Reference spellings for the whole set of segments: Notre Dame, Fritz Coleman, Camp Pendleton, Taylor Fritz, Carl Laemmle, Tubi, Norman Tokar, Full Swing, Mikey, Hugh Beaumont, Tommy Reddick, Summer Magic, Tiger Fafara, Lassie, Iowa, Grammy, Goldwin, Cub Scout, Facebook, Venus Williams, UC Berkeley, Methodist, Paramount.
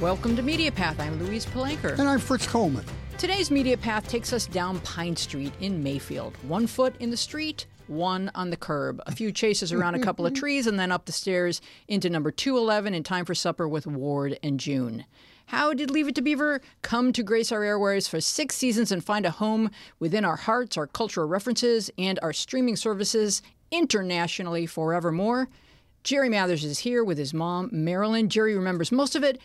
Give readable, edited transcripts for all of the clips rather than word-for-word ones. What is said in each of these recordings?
Welcome to MediaPath. I'm Louise Palanker. And I'm Fritz Coleman. Today's MediaPath takes us down Pine Street in Mayfield. 1 foot in the street, one on the curb. A few chases around a couple of trees and then up the stairs into number 211 in time for supper with Ward and June. How did Leave It to Beaver come to grace our airwaves for 6 seasons and find a home within our hearts, our cultural references, and our streaming services internationally forevermore? Jerry Mathers is here with his mom, Marilyn. Jerry remembers most of it.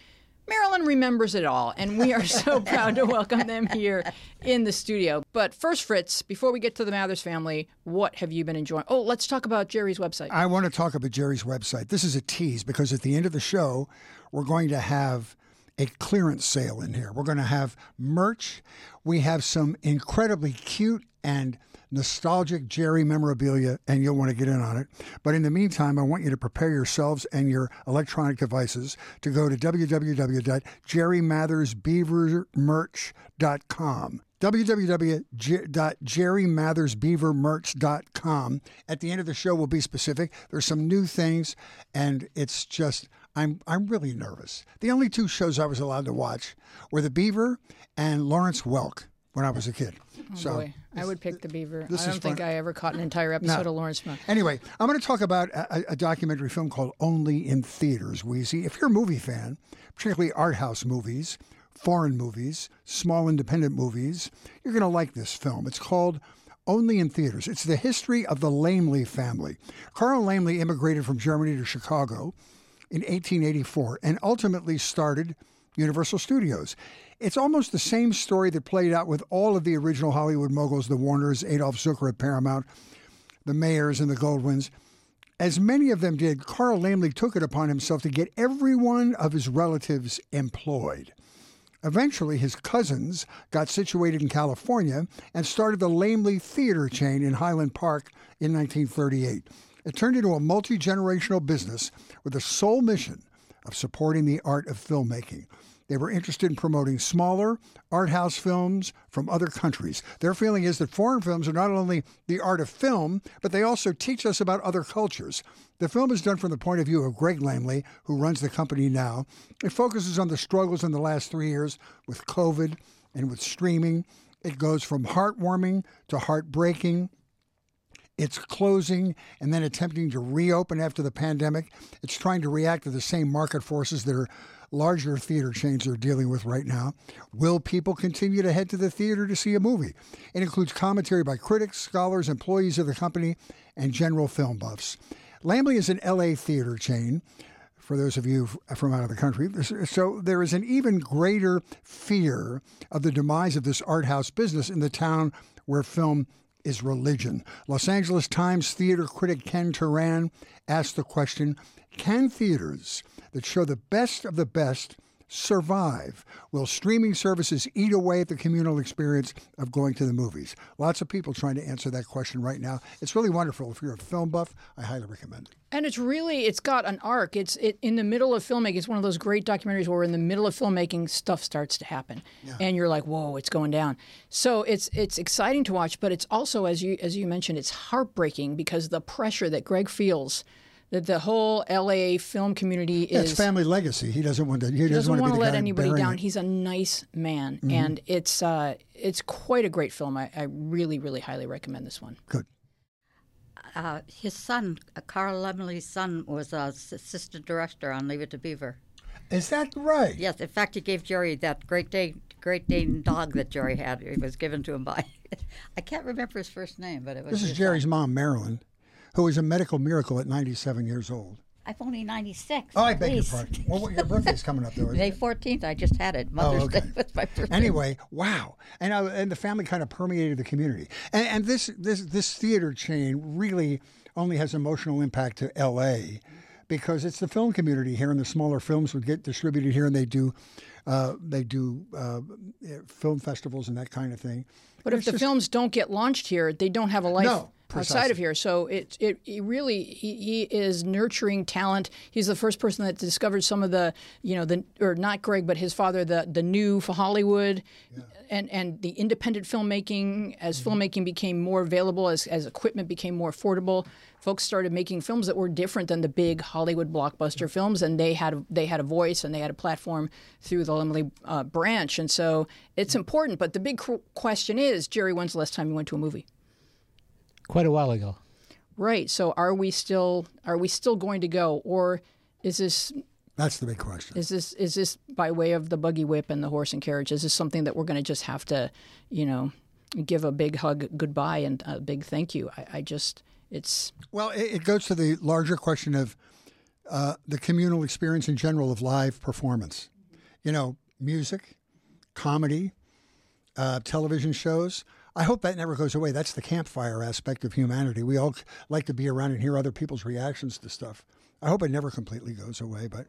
Marilyn remembers it all, and we are so proud to welcome them here in the studio. But first, Fritz, before we get to the Mathers family, what have you been enjoying? Oh, let's talk about Jerry's website. I want to talk about Jerry's website. This is a tease, because at the end of the show, we're going to have a clearance sale in here. We're going to have merch. We have some incredibly cute and nostalgic Jerry memorabilia, and you'll want to get in on it. But in the meantime, I want you to prepare yourselves and your electronic devices to go to www.jerrymathersbeavermerch.com. www.jerrymathersbeavermerch.com. At the end of the show, we'll be specific. There's some new things, and it's just I'm really nervous. The only two shows I was allowed to watch were The Beaver and Lawrence Welk when I was a kid. Oh, so boy. I would pick The Beaver. I don't think I ever caught an entire episode of Lawrence Welk. Anyway, I'm going to talk about a documentary film called Only in Theaters, Wheezy. If you're a movie fan, particularly art house movies, foreign movies, small independent movies, you're going to like this film. It's called Only in Theaters. It's the history of the Laemmle family. Carl Laemmle immigrated from Germany to Chicago in 1884 and ultimately started Universal Studios. It's almost the same story that played out with all of the original Hollywood moguls, the Warners, Adolph Zukor at Paramount, the Mayers and the Goldwins. As many of them did, Carl Laemmle took it upon himself to get every one of his relatives employed. Eventually, his cousins got situated in California and started the Laemmle Theater chain in Highland Park in 1938. It turned into a multi-generational business with the sole mission of supporting the art of filmmaking. They were interested in promoting smaller art house films from other countries. Their feeling is that foreign films are not only the art of film, but they also teach us about other cultures. The film is done from the point of view of Greg Laemmle, who runs the company now. It focuses on the struggles in the last 3 years with COVID and with streaming. It goes from heartwarming to heartbreaking. It's closing and then attempting to reopen after the pandemic. It's trying to react to the same market forces that are larger theater chains are dealing with right now. Will people continue to head to the theater to see a movie? It includes commentary by critics, scholars, employees of the company, and general film buffs. Laemmle is an LA theater chain, for those of you from out of the country. So there is an even greater fear of the demise of this art house business in the town where film is religion. Los Angeles Times theater critic Ken Turan asked the question, can theaters that show the best of the best survive? Will streaming services eat away at the communal experience of going to the movies? Lots of people trying to answer that question right now. It's really wonderful. If you're a film buff, I highly recommend it. And it's got an arc. It's in the middle of filmmaking. It's one of those great documentaries where in the middle of filmmaking, stuff starts to happen. Yeah. And you're like, whoa, it's going down. So it's exciting to watch, but it's also, as you mentioned, it's heartbreaking because the pressure that Greg feels that the whole LA film community is. Yeah, it's family legacy. He doesn't want to let anybody down. He's a nice man, and it's quite a great film. I really, really highly recommend this one. Good. His son, Carl Laemmle's son, was an assistant director on Leave It to Beaver. Is that right? Yes. In fact, he gave Jerry that Great Dane dog that Jerry had. It was given to him by. I can't remember his first name, but it was. This is Jerry's mom, Marilyn, who is a medical miracle at 97 years old. I'm only 96. Oh, I beg your pardon. Well, your birthday's coming up, though. May 14th. I just had it. Mother's Day was my birthday. Anyway, wow. And the family kind of permeated the community. And this theater chain really only has emotional impact to L.A. because it's the film community here, and the smaller films would get distributed here, and they do film festivals and that kind of thing. But if the films don't get launched here, they don't have a life. No. outside of here. So it really, he is nurturing talent. He's the first person that discovered some of the, or not Greg, but his father, the new for Hollywood, and the independent filmmaking, as filmmaking became more available, as equipment became more affordable. Folks started making films that were different than the big Hollywood blockbuster films, and they had a voice and they had a platform through the Laemmle branch. And so it's important. But the big question is, Jerry, when's the last time you went to a movie? Quite a while ago. Right. So are we still going to go, or is this? That's the big question. Is this by way of the buggy whip and the horse and carriage? Is this something that we're going to just have to, give a big hug goodbye and a big thank you? Well, it goes to the larger question of the communal experience in general of live performance. Music, comedy, television shows. I hope that never goes away. That's the campfire aspect of humanity. We all like to be around and hear other people's reactions to stuff. I hope it never completely goes away, but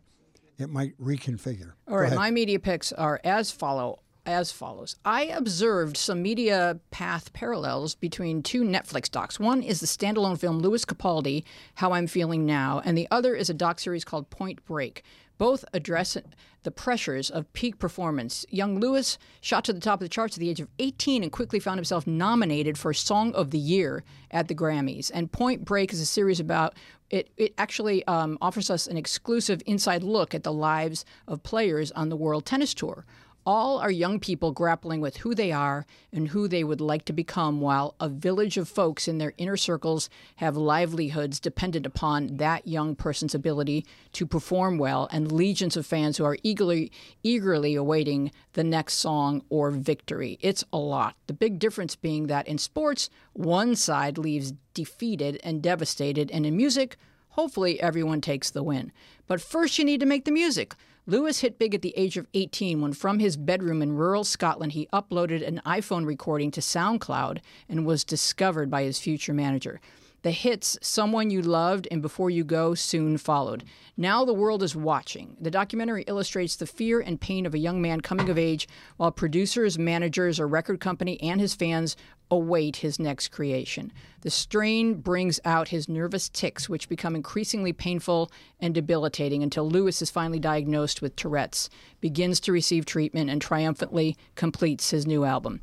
it might reconfigure. All right, my media picks are as follows. I observed some media path parallels between two Netflix docs. One is the standalone film Lewis Capaldi, How I'm Feeling Now, and the other is a doc series called Point Break. Both address the pressures of peak performance. Young Lewis shot to the top of the charts at the age of 18 and quickly found himself nominated for Song of the Year at the Grammys. And Point Break is a series about it actually offers us an exclusive inside look at the lives of players on the World Tennis Tour. All are young people grappling with who they are and who they would like to become, while a village of folks in their inner circles have livelihoods dependent upon that young person's ability to perform well, and legions of fans who are eagerly awaiting the next song or victory. It's a lot. The big difference being that in sports, one side leaves defeated and devastated, and in music, hopefully everyone takes the win. But first you need to make the music. Lewis hit big at the age of 18 when, from his bedroom in rural Scotland, he uploaded an iPhone recording to SoundCloud and was discovered by his future manager. The hits Someone You Loved and Before You Go soon followed. Now the world is watching. The documentary illustrates the fear and pain of a young man coming of age while producers, managers, a record company, and his fans await his next creation. The strain brings out his nervous tics, which become increasingly painful and debilitating until Lewis is finally diagnosed with Tourette's, begins to receive treatment, and triumphantly completes his new album.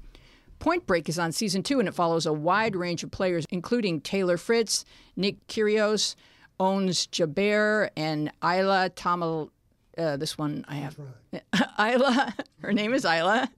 Point Break is on season 2, and it follows a wide range of players, including Taylor Fritz, Nick Kyrgios, Ons Jabeur, and Ajla Tomljanović. Her name is Ajla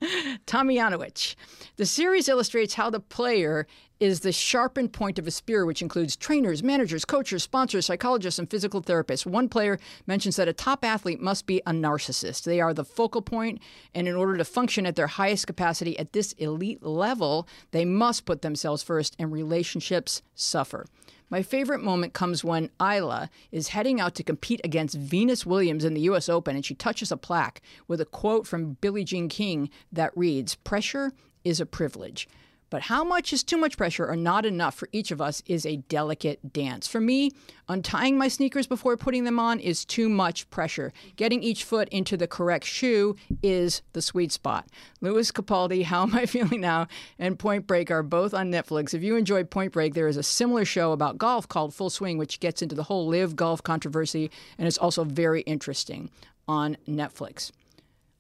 Tomljanović. The series illustrates how the player is the sharpened point of a spear, which includes trainers, managers, coaches, sponsors, psychologists, and physical therapists. One player mentions that a top athlete must be a narcissist. They are the focal point, and in order to function at their highest capacity at this elite level, they must put themselves first, and relationships suffer. My favorite moment comes when Ajla is heading out to compete against Venus Williams in the U.S. Open, and she touches a plaque with a quote from Billie Jean King that reads, "Pressure is a privilege. But how much is too much pressure or not enough for each of us is a delicate dance. For me, untying my sneakers before putting them on is too much pressure. Getting each foot into the correct shoe is the sweet spot." Lewis Capaldi, How Am I Feeling Now, and Point Break are both on Netflix. If you enjoyed Point Break, there is a similar show about golf called Full Swing, which gets into the whole live golf controversy, and it's also very interesting on Netflix.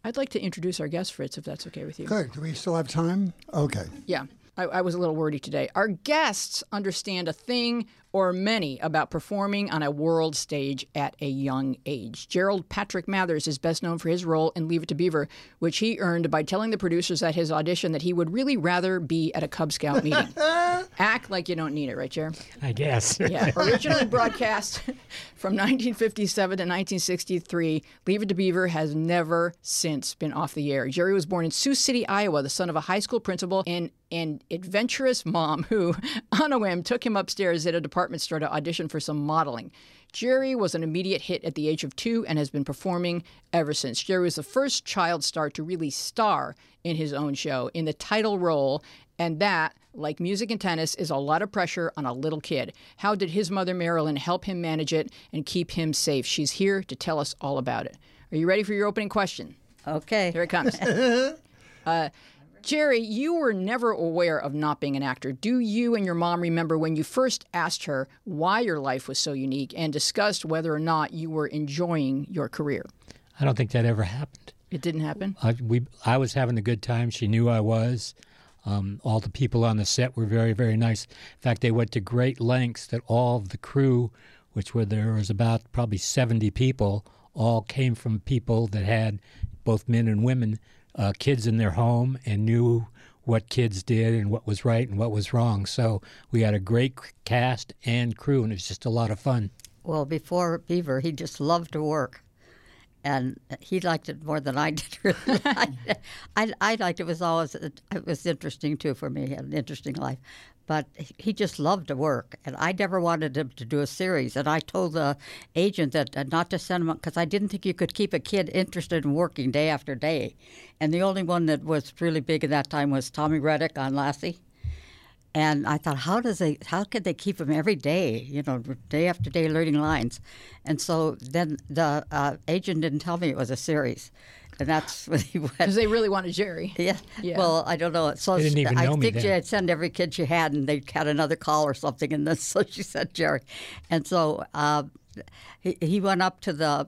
I'd like to introduce our guest, Fritz, if that's okay with you. Good. Do we still have time? Okay. Yeah. I was a little wordy today. Our guests understand a thing or many about performing on a world stage at a young age. Gerald Patrick Mathers is best known for his role in Leave It to Beaver, which he earned by telling the producers at his audition that he would really rather be at a Cub Scout meeting. Act like you don't need it, right, Jer? I guess. Yeah. Originally broadcast from 1957 to 1963, Leave It to Beaver has never since been off the air. Jerry was born in Sioux City, Iowa, the son of a high school principal and an adventurous mom who, on a whim, took him upstairs at a department store to audition for some modeling. Jerry was an immediate hit at the age of 2 and has been performing ever since. Jerry was the first child star to really star in his own show in the title role, and that, like music and tennis, is a lot of pressure on a little kid. How did his mother, Marilyn, help him manage it and keep him safe? She's here to tell us all about it. Are you ready for your opening question? Okay. Here it comes. Jerry, you were never aware of not being an actor. Do you and your mom remember when you first asked her why your life was so unique and discussed whether or not you were enjoying your career? I don't think that ever happened. It didn't happen? I was having a good time. She knew I was. All the people on the set were very, very nice. In fact, they went to great lengths that all of the crew, which were there was about probably 70 people, all came from people that had both men and women, kids in their home and knew what kids did and what was right and what was wrong. So we had a great cast and crew, and it was just a lot of fun. Well, before Beaver, he just loved to work. And he liked it more than I did. Really. I liked it. It was interesting, too, for me. He had an interesting life. But he just loved to work. And I never wanted him to do a series. And I told the agent that not to send him, because I didn't think you could keep a kid interested in working day after day. And the only one that was really big at that time was Tommy Reddick on Lassie. And I thought, how could they keep him every day, day after day learning lines? And so then the agent didn't tell me it was a series. And that's when he went. Because they really wanted Jerry. Yeah. Well, I don't know. So they didn't even know me then. I think she had sent every kid she had, and they had another call or something. And then so she said Jerry. And so he went up to the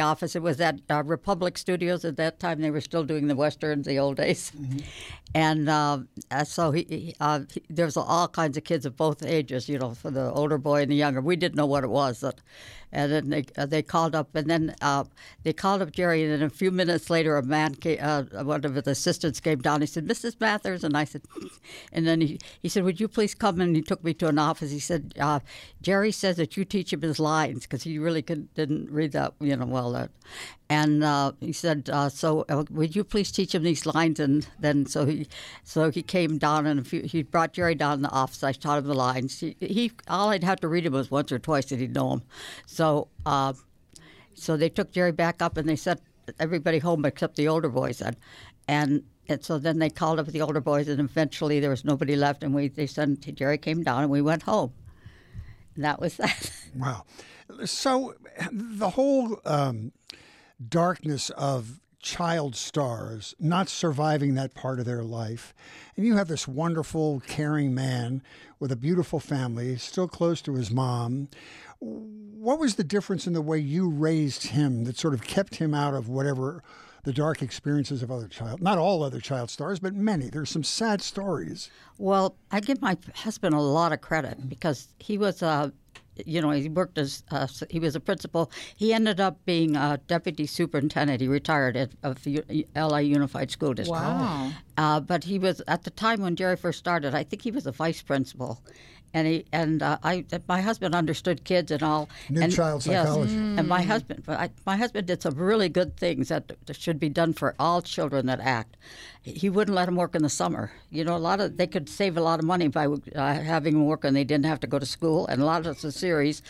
office. It was at Republic Studios at that time. They were still doing the westerns, the old days, and so he there was all kinds of kids of both ages, for the older boy and the younger. We didn't know what it was, and then they called up, and then they called up Jerry, and then a few minutes later, a man came, one of the assistants came down. He said, "Mrs. Mathers," and I said, and then he said, "Would you please come?" And he took me to an office. He said, "Jerry says that you teach him his lines," because he really didn't read that, well. And he said, so would you please teach him these lines? And then so he came down, and he brought Jerry down to the office. I taught him the lines. He all I'd have to read him was once or twice that he'd know him. So so they took Jerry back up, and they sent everybody home except the older boys. And so then they called up the older boys, and eventually there was nobody left, and Jerry came down, and we went home. And that was that. Wow. So the whole darkness of child stars not surviving that part of their life, and you have this wonderful, caring man with a beautiful family, still close to his mom. What was the difference in the way you raised him that sort of kept him out of whatever the dark experiences of other child, not all other child stars, but many? There's some sad stories. Well, I give my husband a lot of credit, because he was he worked he was a principal. He ended up being a deputy superintendent. He retired of the LA Unified School District. Wow. But he was, at the time when Jerry first started, I think he was a vice principal. And my husband understood kids and all. Child psychology. Yes. Mm. And my husband did some really good things that should be done for all children that act. He wouldn't let them work in the summer. They could save a lot of money by having them work, and they didn't have to go to school. And a lot of the series,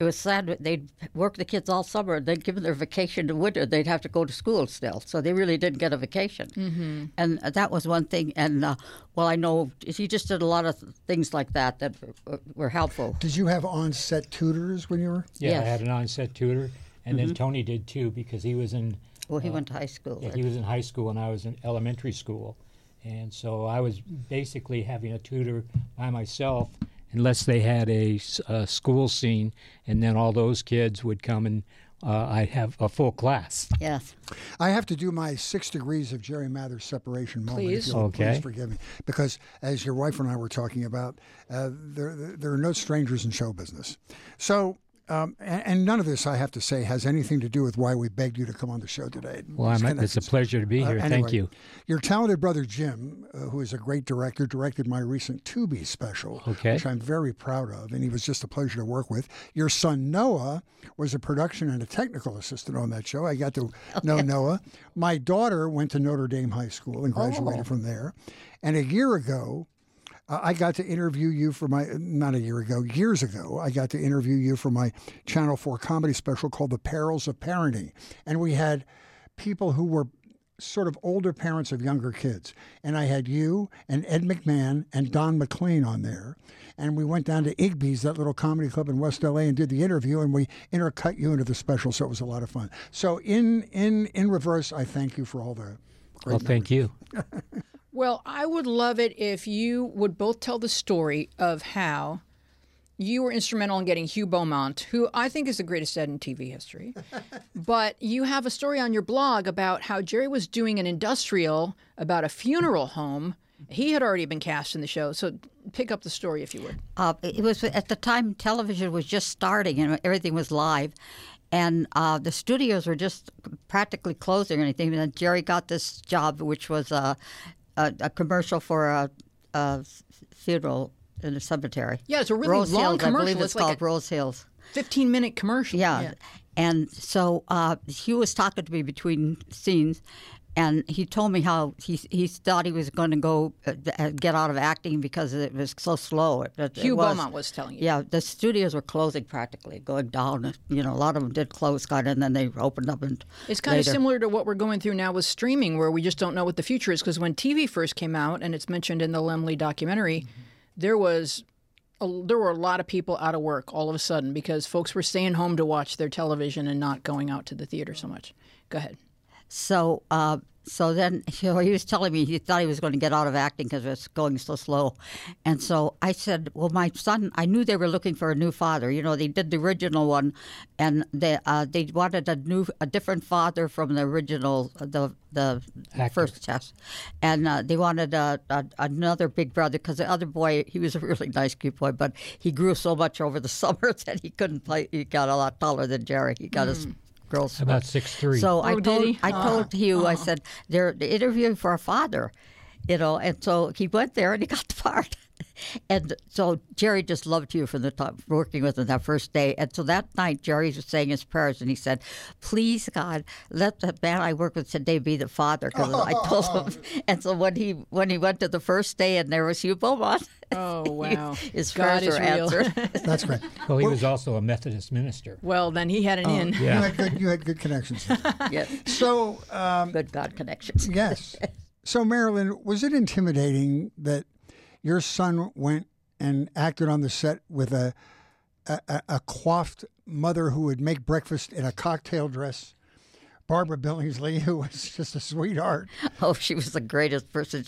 it was sad. They'd work the kids all summer. They'd give them their vacation to winter. They'd have to go to school still. So they really didn't get a vacation. Mm-hmm. And that was one thing. And, I know he just did a lot of things like that were helpful. Did you have on-set tutors when you were? Yeah, yes. I had an on-set tutor. And then Tony did, too, because he was in... Well, he went to high school. Yeah, he was in high school, and I was in elementary school. And so I was basically having a tutor by myself, unless they had a school scene, and then all those kids would come, and I'd have a full class. Yes. I have to do my 6 degrees of Jerry Mathers separation moment. Please. Please forgive me. Because as your wife and I were talking about, there are no strangers in show business. So... and none of this, I have to say, has anything to do with why we begged you to come on the show today. Well, it's a pleasure to be here. Anyway, thank you. Your talented brother, Jim, who is a great director, directed my recent Tubi special, which I'm very proud of, and he was just a pleasure to work with. Your son, Noah, was a production and a technical assistant on that show. I got to know Noah. My daughter went to Notre Dame High School and graduated from there. And a year ago... I got to interview you for years ago, I got to interview you for my Channel 4 comedy special called The Perils of Parenting. And we had people who were sort of older parents of younger kids. And I had you and Ed McMahon and Don McLean on there. And we went down to Igby's, that little comedy club in West LA, and did the interview, and we intercut you into the special, so it was a lot of fun. So in reverse, I thank you for all the Well, thank you. Well, I would love it if you would both tell the story of how you were instrumental in getting Hugh Beaumont, who I think is the greatest dad in TV history. But you have a story on your blog about how Jerry was doing an industrial about a funeral home. He had already been cast in the show, so pick up the story if you would. It was at the time television was just starting and everything was live, and the studios were just practically closing or anything. And then Jerry got this job, which was a commercial for a funeral in a cemetery. Yeah, it's a really Rose long Hills, commercial. I believe it's called like Rose Hills. 15-minute commercial. Yeah. And so Hugh was talking to me between scenes. And he told me how he thought he was going to go get out of acting because it was so slow. Hugh Beaumont was telling you. Yeah, the studios were closing practically, going down. You know, a lot of them did close, and then they opened up. And it's kind of similar to what we're going through now with streaming, where we just don't know what the future is. Because when TV first came out, and it's mentioned in the Laemmle documentary, there were a lot of people out of work all of a sudden because folks were staying home to watch their television and not going out to the theater so much. Go ahead. So then he was telling me he thought he was going to get out of acting because it was going so slow. And so I said, well, my son, I knew they were looking for a new father. You know, they did the original one, and they wanted a different father from the original, the first test. And they wanted another big brother because the other boy, he was a really nice, cute boy, but he grew so much over the summer that he couldn't play. He got a lot taller than Jerry. He got his... girls about 6'3". So I told Hugh, I said, they're interviewing for a father, you know, and so he went there and he got the part. And so Jerry just loved Hugh from the top, working with him that first day. And so that night, Jerry was saying his prayers, and he said, please, God, let the man I work with today be the father, because I told him. And so when he went to the first day, and there was Hugh Beaumont. Oh, wow. His God prayers were answered. That's right. Well, he was also a Methodist minister. Well, then he had an in. Yeah. You had good connections. Yes. So, good God connections. Yes. So, Marilyn, was it intimidating that your son went and acted on the set with a coiffed mother who would make breakfast in a cocktail dress, Barbara Billingsley, who was just a sweetheart? Oh, she was the greatest person.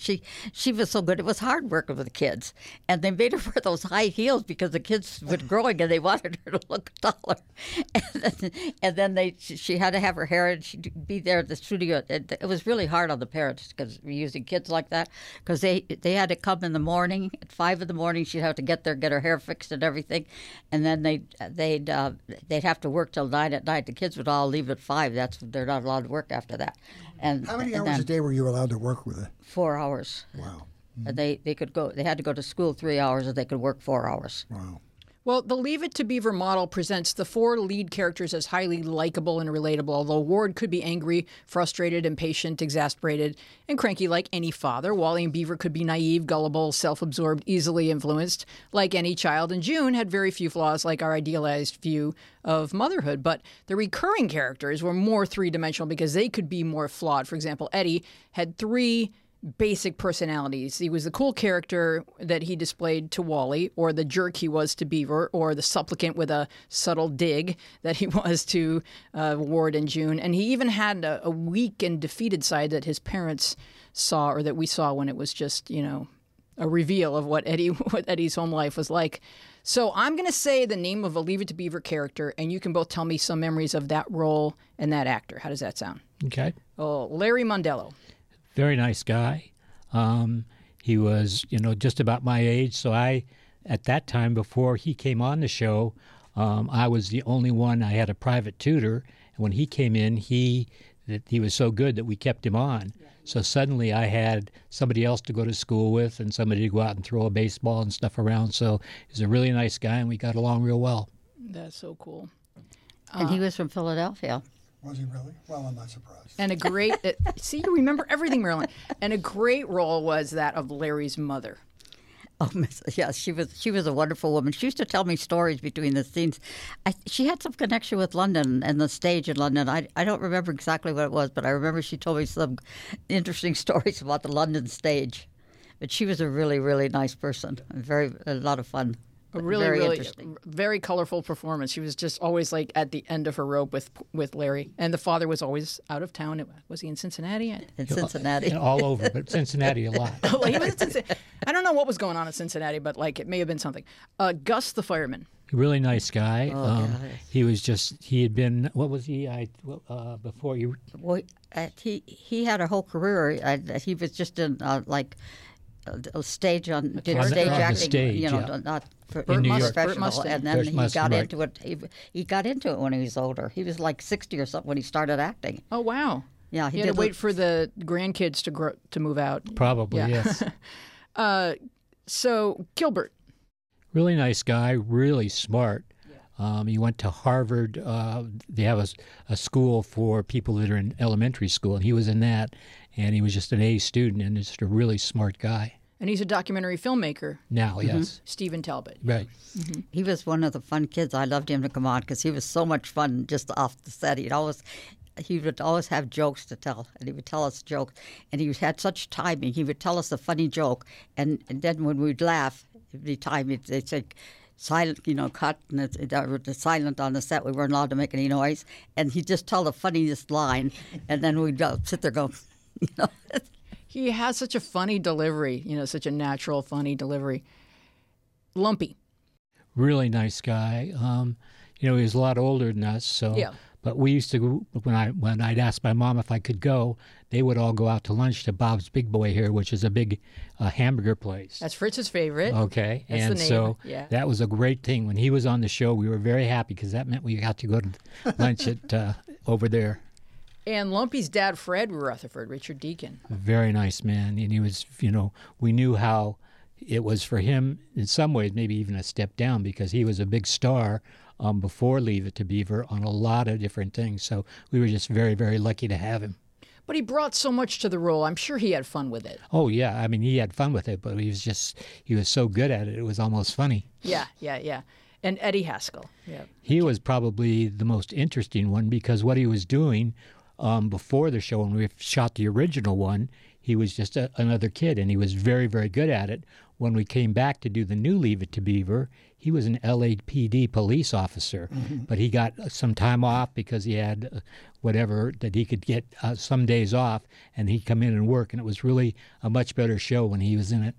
She was so good. It was hard working with the kids, and they made her wear those high heels because the kids were growing and they wanted her to look taller. And then she had to have her hair, and she'd be there at the studio. It was really hard on the parents because we're using kids like that, because they had to come in the morning at 5 a.m. She'd have to get there, get her hair fixed and everything, and then they'd have to work till 9 p.m. The kids would all leave at 5. That's their not allowed to work after that. And how many hours a day were you allowed to work with it? 4 hours. Wow. Mm-hmm. And they could go. They had to go to school 3 hours, and they could work 4 hours. Wow. Well, the Leave It to Beaver model presents the 4 lead characters as highly likable and relatable, although Ward could be angry, frustrated, impatient, exasperated, and cranky like any father. Wally and Beaver could be naive, gullible, self-absorbed, easily influenced like any child. And June had very few flaws like our idealized view of motherhood. But the recurring characters were more three-dimensional because they could be more flawed. For example, Eddie had 3 basic personalities. He was the cool character that he displayed to Wally, or the jerk he was to Beaver, or the supplicant with a subtle dig that he was to Ward and June. And he even had a weak and defeated side that his parents saw, or that we saw when it was just, you know, a reveal of what Eddie's home life was like. So I'm going to say the name of a Leave It to Beaver character, and you can both tell me some memories of that role and that actor. How does that sound? Okay. Oh, Larry Mondello. Very nice guy. He was, you know, just about my age. So I, at that time, before he came on the show, I was the only one. I had a private tutor. And when he came in, he was so good that we kept him on. Yeah. So suddenly I had somebody else to go to school with and somebody to go out and throw a baseball and stuff around. So he's a really nice guy, and we got along real well. That's so cool. And he was from Philadelphia. Was he really? Well, I'm not surprised. And a great, see, you remember everything, Marilyn. And a great role was that of Larry's mother. Oh, yeah, she was a wonderful woman. She used to tell me stories between the scenes. She had some connection with London and the stage in London. I don't remember exactly what it was, but I remember she told me some interesting stories about the London stage. But she was a really, really nice person. A lot of fun. Really, very colorful performance. She was just always like at the end of her rope with Larry. And the father was always out of town. Was he in Cincinnati? In Cincinnati. All over, but Cincinnati a lot. Well, he was in Cincinnati. I don't know what was going on in Cincinnati, but like it may have been something. Gus the fireman. Really nice guy. He was just, he had been, what was he before you? Well, he had a whole career. He was just in stage on did stage on acting, stage, you know, yeah. Not for professional, and then into it. He got into it when he was older. He was like 60 or something when he started acting. Oh wow! Yeah, he had to wait for the grandkids to grow to move out. Probably yes. So Gilbert, really nice guy, really smart. He went to Harvard. They have a school for people that are in elementary school, and he was in that. And he was just an A student and just a really smart guy. And he's a documentary filmmaker. Now, yes. Stephen Talbot. Right. Mm-hmm. He was one of the fun kids. I loved him to come on because he was so much fun just off the set. He would always have jokes to tell, and he would tell us jokes. And he had such timing. He would tell us a funny joke, and then when we'd laugh, every time they'd say, silent, you know, cut, and it's silent on the set. We weren't allowed to make any noise. And he'd just tell the funniest line, and then we'd sit there going... You know? He has such a funny delivery, you know, such a natural, funny delivery. Lumpy. Really nice guy. You know, he was a lot older than us, so. Yeah. But we used to, when I'd ask my mom if I could go, they would all go out to lunch to Bob's Big Boy here, which is a big hamburger place. That's Fritz's favorite. Okay. That's and the name. So that was a great thing. When he was on the show, we were very happy because that meant we got to go to lunch at over there. And Lumpy's dad, Fred Rutherford, Richard Deacon. A very nice man. And he was, you know, we knew how it was for him in some ways, maybe even a step down because he was a big star before Leave It to Beaver on a lot of different things. So we were just very, very lucky to have him. But he brought so much to the role. I'm sure he had fun with it. Oh, yeah. I mean, he had fun with it, but he was so good at it. It was almost funny. Yeah. And Eddie Haskell. Yeah. He was probably the most interesting one because what he was doing... before the show, when we shot the original one, he was just another kid, and he was very, very good at it. When we came back to do the new Leave It to Beaver, he was an LAPD police officer, but he got some time off because he had whatever that he could get some days off, and he'd come in and work, and it was really a much better show when he was in it.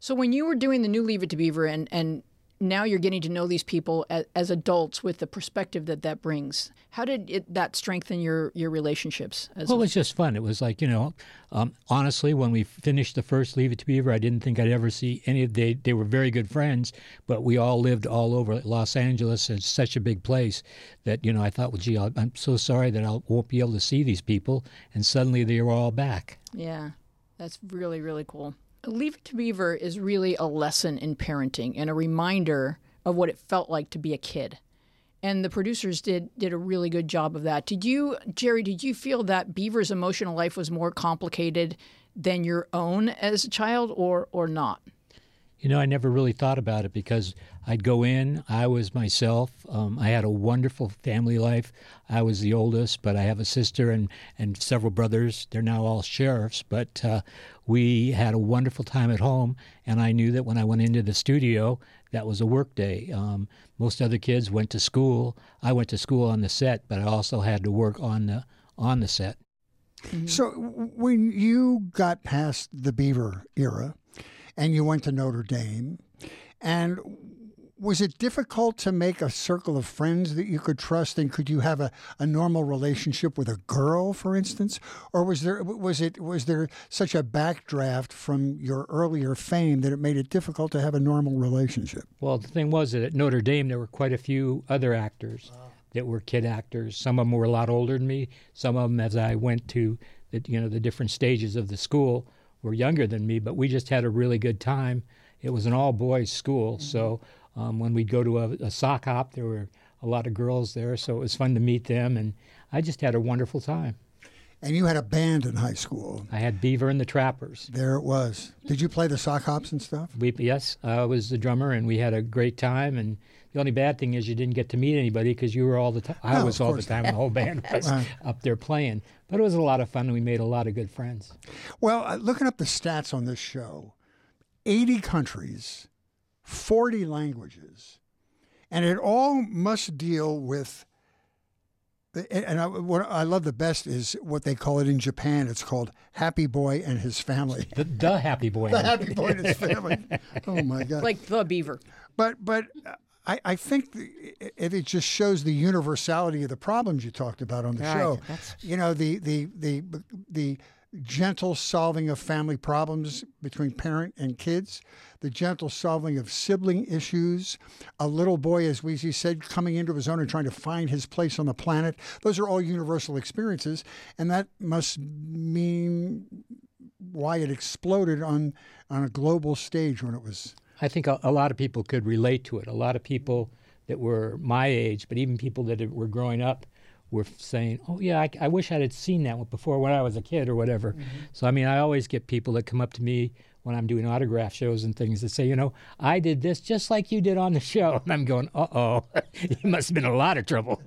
So when you were doing the new Leave It to Beaver, and now you're getting to know these people as adults with the perspective that brings. How did that strengthen your relationships? Well, it was just fun. It was like, you know, honestly, when we finished the first Leave It to Beaver, I didn't think I'd ever see any of them. They were very good friends, but we all lived all over Los Angeles. It's such a big place that, you know, I thought, well, gee, I'm so sorry that I won't be able to see these people. And suddenly they were all back. Yeah, that's really, really cool. Leave It to Beaver is really a lesson in parenting and a reminder of what it felt like to be a kid. And the producers did a really good job of that. Did you, Jerry, feel that Beaver's emotional life was more complicated than your own as a child or not? You know, I never really thought about it because I'd go in, I was myself. I had a wonderful family life. I was the oldest, but I have a sister and several brothers. They're now all sheriffs, but we had a wonderful time at home, and I knew that when I went into the studio, that was a work day. Most other kids went to school. I went to school on the set, but I also had to work on the set. Mm-hmm. So when you got past the Beaver era, and you went to Notre Dame. And was it difficult to make a circle of friends that you could trust? And could you have a normal relationship with a girl, for instance? Or was there such a backdraft from your earlier fame that it made it difficult to have a normal relationship? Well, the thing was that at Notre Dame, there were quite a few other actors that were kid actors. Some of them were a lot older than me. Some of them, as I went to the different stages of the school, were younger than me, but we just had a really good time. It was an all-boys school, so when we'd go to a sock hop, there were a lot of girls there, so it was fun to meet them, and I just had a wonderful time. And you had a band in high school. I had Beaver and the Trappers. There it was. Did you play the sock hops and stuff? Yes, I was the drummer, and we had a great time, and the only bad thing is you didn't get to meet anybody because you were all the time. I was all the time. The whole band was up there playing. But it was a lot of fun, and we made a lot of good friends. Well, looking up the stats on this show, 80 countries, 40 languages, and it all must deal with, and what I love the best is what they call it in Japan. It's called Happy Boy and His Family. The Happy Boy. The Happy Boy and His Family. Oh, my God. Like the Beaver. But I think it just shows the universality of the problems you talked about on the show. You know, the gentle solving of family problems between parent and kids, the gentle solving of sibling issues, a little boy, as Weezy said, coming into his own and trying to find his place on the planet. Those are all universal experiences, and that must mean why it exploded on a global stage when it was... I think a lot of people could relate to it. A lot of people that were my age, but even people that were growing up, were saying, oh, yeah, I wish I had seen that one before when I was a kid or whatever. Mm-hmm. So, I mean, I always get people that come up to me when I'm doing autograph shows and things that say, you know, I did this just like you did on the show. And I'm going, uh-oh, you must have been a lot of trouble.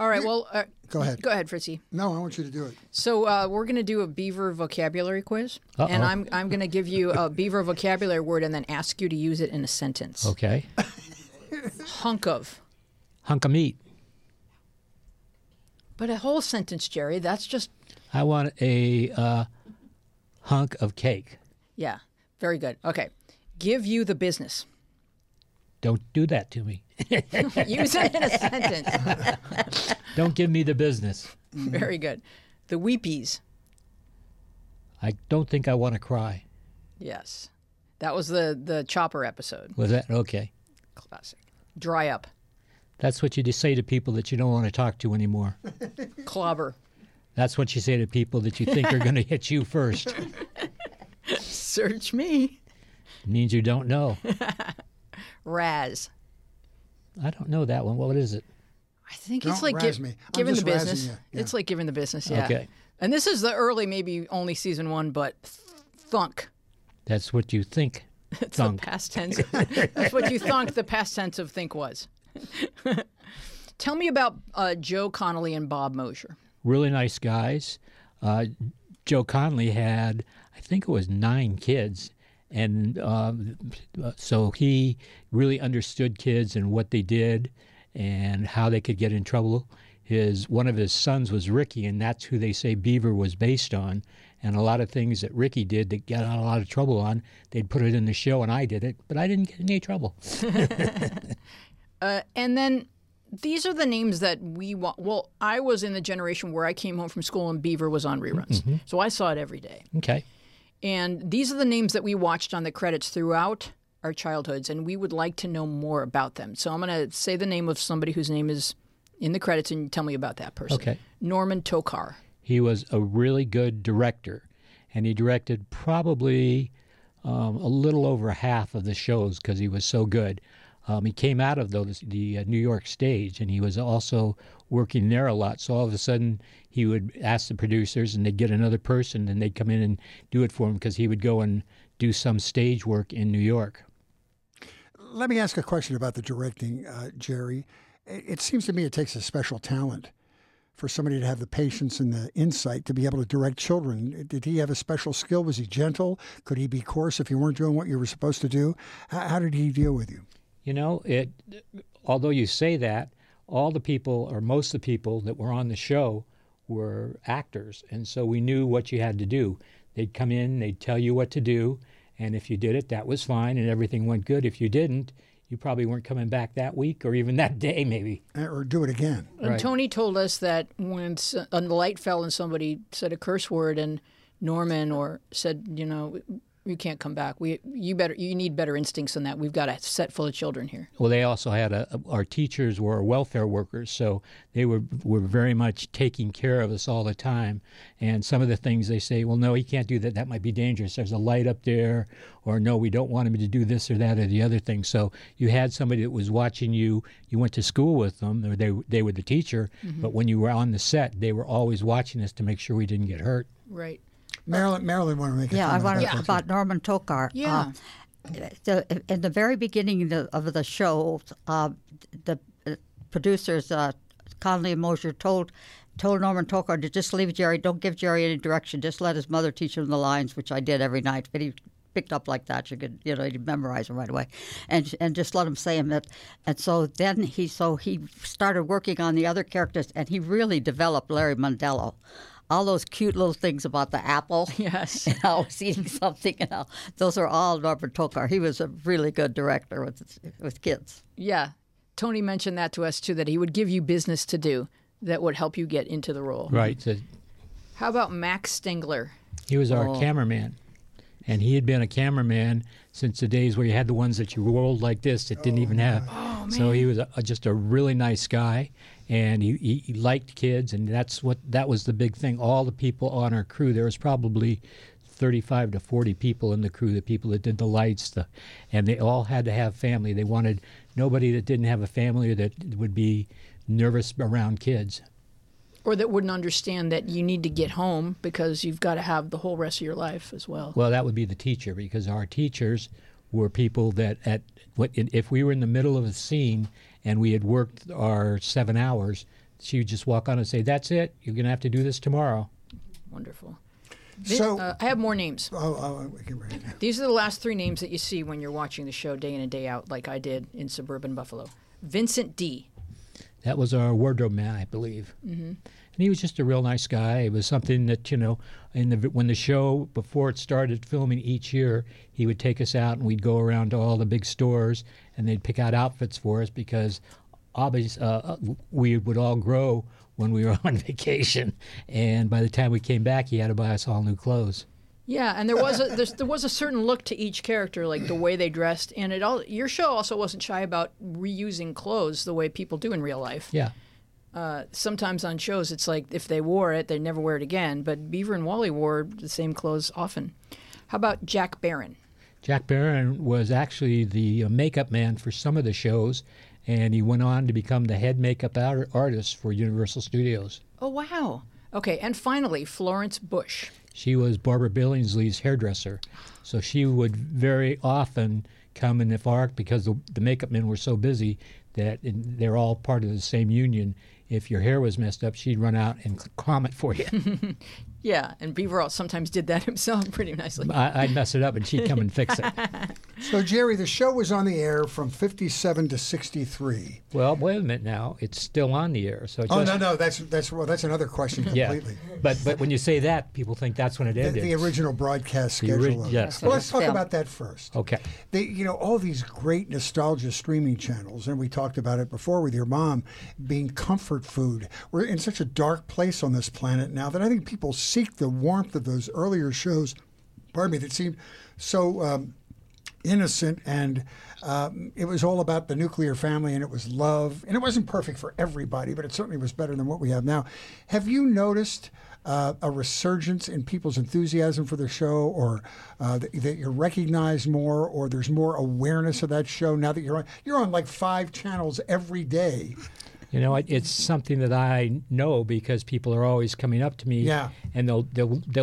All right, well... Go ahead. Go ahead, Fritzy. No, I want you to do it. So we're going to do a Beaver vocabulary quiz, and I'm going to give you a Beaver vocabulary word and then ask you to use it in a sentence. Okay. Hunk of. Hunk of meat. But a whole sentence, Jerry. That's just... I want a hunk of cake. Yeah. Very good. Okay. Give you the business. Don't do that to me. Use it in a sentence. Don't give me the business. Very good. The weepies. I don't think I want to cry. Yes. That was the chopper episode. Was that? Okay. Classic. Dry up. That's what you just say to people that you don't want to talk to anymore. Clobber. That's what you say to people that you think are going to hit you first. Search me. It means you don't know. Razz. I don't know that one. What is it? I think it's like giving the business. Yeah. It's like giving the business, yeah. Okay. And this is the early, maybe only season one, but thunk. That's what you think. That's thunk. The past tense. That's what you thunk the past tense of think was. Tell me about Joe Connelly and Bob Mosher. Really nice guys. Joe Connelly had, I think it was 9 kids, and so he really understood kids and what they did and how they could get in trouble. One of his sons was Ricky, and that's who they say Beaver was based on. And a lot of things that Ricky did that got out a lot of trouble on, they'd put it in the show, and I did it, but I didn't get in any trouble. And then these are the names that we want. Well, I was in the generation where I came home from school and Beaver was on reruns. Mm-hmm. So I saw it every day. Okay. And these are the names that we watched on the credits throughout our childhoods, and we would like to know more about them. So I'm going to say the name of somebody whose name is in the credits, and you tell me about that person. Okay. Norman Tokar. He was a really good director, and he directed probably a little over half of the shows because he was so good. He came out of the New York stage, and he was also working there a lot. So all of a sudden, he would ask the producers, and they'd get another person, and they'd come in and do it for him because he would go and do some stage work in New York. Let me ask a question about the directing, Jerry. It seems to me it takes a special talent for somebody to have the patience and the insight to be able to direct children. Did he have a special skill? Was he gentle? Could he be coarse if you weren't doing what you were supposed to do? How did he deal with you? You know, although you say that, all the people, or most of the people that were on the show were actors, and so we knew what you had to do. They'd come in, they'd tell you what to do, and if you did it, that was fine, and everything went good. If you didn't, you probably weren't coming back that week or even that day, maybe. Or do it again. Right. And Tony told us that when a light fell and somebody said a curse word, and Norman said, you know... You can't come back. You need better instincts than that. We've got a set full of children here. Well, they also had our teachers were welfare workers, so they were very much taking care of us all the time. And some of the things they say, well, no, he can't do that. That might be dangerous. There's a light up there, or no, we don't want him to do this or that or the other thing. So you had somebody that was watching you. You went to school with them, or they were the teacher. Mm-hmm. But when you were on the set, they were always watching us to make sure we didn't get hurt. Right. Marilyn wanted to make a comment about Norman Tokar. Yeah. In the very beginning of the show, the producers, Connelly and Mosher, told Norman Tokar to just leave Jerry. Don't give Jerry any direction. Just let his mother teach him the lines, which I did every night. But he picked up like that. You could, you'd memorize them right away, and just let him say them. And so then he started working on the other characters, and he really developed Larry Mondello. All those cute little things about the apple. Yes. And I was eating something. And those are all Norbert Tokar. He was a really good director with kids. Yeah. Tony mentioned that to us, too, that he would give you business to do that would help you get into the role. Right. How about Max Stingler? He was our cameraman. And he had been a cameraman since the days where you had the ones that you rolled like this that didn't even have. Oh, man. So he was just a really nice guy, and he liked kids, and that was the big thing. All the people on our crew, there was probably 35 to 40 people in the crew, the people that did the lights, and they all had to have family. They wanted nobody that didn't have a family or that would be nervous around kids. Or that wouldn't understand that you need to get home because you've got to have the whole rest of your life as well. Well, that would be the teacher, because our teachers were people that if we were in the middle of a scene and we had worked our 7 hours, she would just walk on and say, "That's it. You're going to have to do this tomorrow." Wonderful. I have more names. I can bring it down. These are the last three names that you see when you're watching the show day in and day out, like I did in suburban Buffalo. Vincent D. That was our wardrobe man, I believe. Mm-hmm. And he was just a real nice guy. It was something that, when the show, before it started filming each year, he would take us out and we'd go around to all the big stores and they'd pick out outfits for us because obviously we would all grow when we were on vacation. And by the time we came back, he had to buy us all new clothes. Yeah, and there was a certain look to each character, like the way they dressed, and your show also wasn't shy about reusing clothes the way people do in real life. Yeah. Sometimes on shows, it's like if they wore it, they never wear it again. But Beaver and Wally wore the same clothes often. How about Jack Barron? Jack Barron was actually the makeup man for some of the shows, and he went on to become the head makeup artist for Universal Studios. Oh wow! Okay, and finally Florence Bush. She was Barbara Billingsley's hairdresser, so she would very often come in the park because the makeup men were so busy that they're all part of the same union. If your hair was messed up, she'd run out and comb it for you. Yeah, and Beaver sometimes did that himself pretty nicely. I'd mess it up, and she'd come and fix it. So, Jerry, the show was on the air from 57 to 63. Well, wait a minute now. It's still on the air. So no. That's another question completely. Yeah. But when you say that, people think that's when it ended. The original broadcast schedule. Yes. Well, let's talk about that first. Okay. All these great nostalgia streaming channels, and we talked about it before with your mom, being comfort food. We're in such a dark place on this planet now that I think people seek the warmth of those earlier shows, that seemed so innocent, and it was all about the nuclear family, and it was love, and it wasn't perfect for everybody, but it certainly was better than what we have now. Have you noticed a resurgence in people's enthusiasm for the show, or that you're recognized more, or there's more awareness of that show now that you're on like 5 channels every day? It's something that I know because people are always coming up to me, and they'll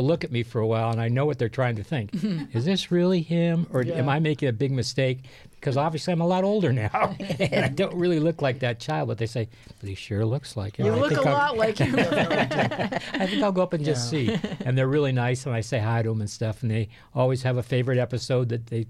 look at me for a while, and I know what they're trying to think. Is this really him, or am I making a big mistake? Because obviously I'm a lot older now, and I don't really look like that child. But they say, but he sure looks like him. You look a lot like him. I think I'll go up and just see. And they're really nice, and I say hi to them and stuff. And they always have a favorite episode that they,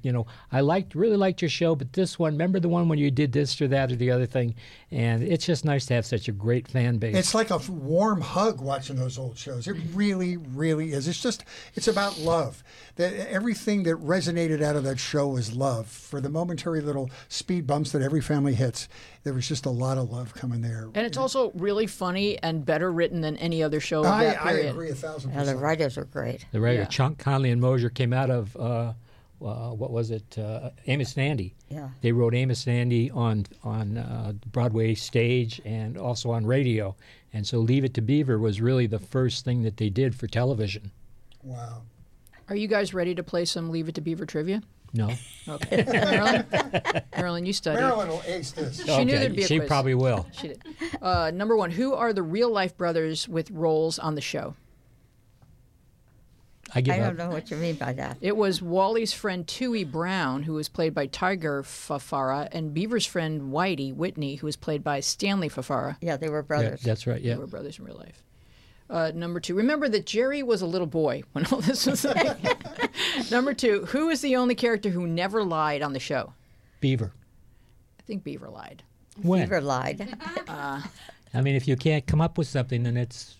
I really liked your show, but this one, remember the one when you did this or that or the other thing? And it's just nice to have such a great fan base. It's like a warm hug watching those old shows. It really, really is. It's about love. Everything that resonated out of that show was love. For the momentary little speed bumps that every family hits, there was just a lot of love coming there. And it's also really funny and better written than any other show of that period. I agree 1,000%. And the writers are great. The writer, Chuck Conley and Mosier, came out of... what was it? Amos and Andy. Yeah. They wrote Amos and Andy on Broadway stage and also on radio. And so Leave It to Beaver was really the first thing that they did for television. Wow. Are you guys ready to play some Leave It to Beaver trivia? No. Okay. Marilyn, you studied. Marilyn will ace this. She knew there'd be a quiz. She probably will. She did. Number one, who are the real-life brothers with roles on the show? I don't know what you mean by that. It was Wally's friend Tui Brown, who was played by Tiger Fafara, and Beaver's friend Whitey Whitney, who was played by Stanley Fafara. Yeah, they were brothers. Yeah, that's right, yeah. They were brothers in real life. Number two, remember that Jerry was a little boy when all this was happening. Number two, who is the only character who never lied on the show? Beaver. I think Beaver lied. When? Beaver lied. I mean, if you can't come up with something, then it's...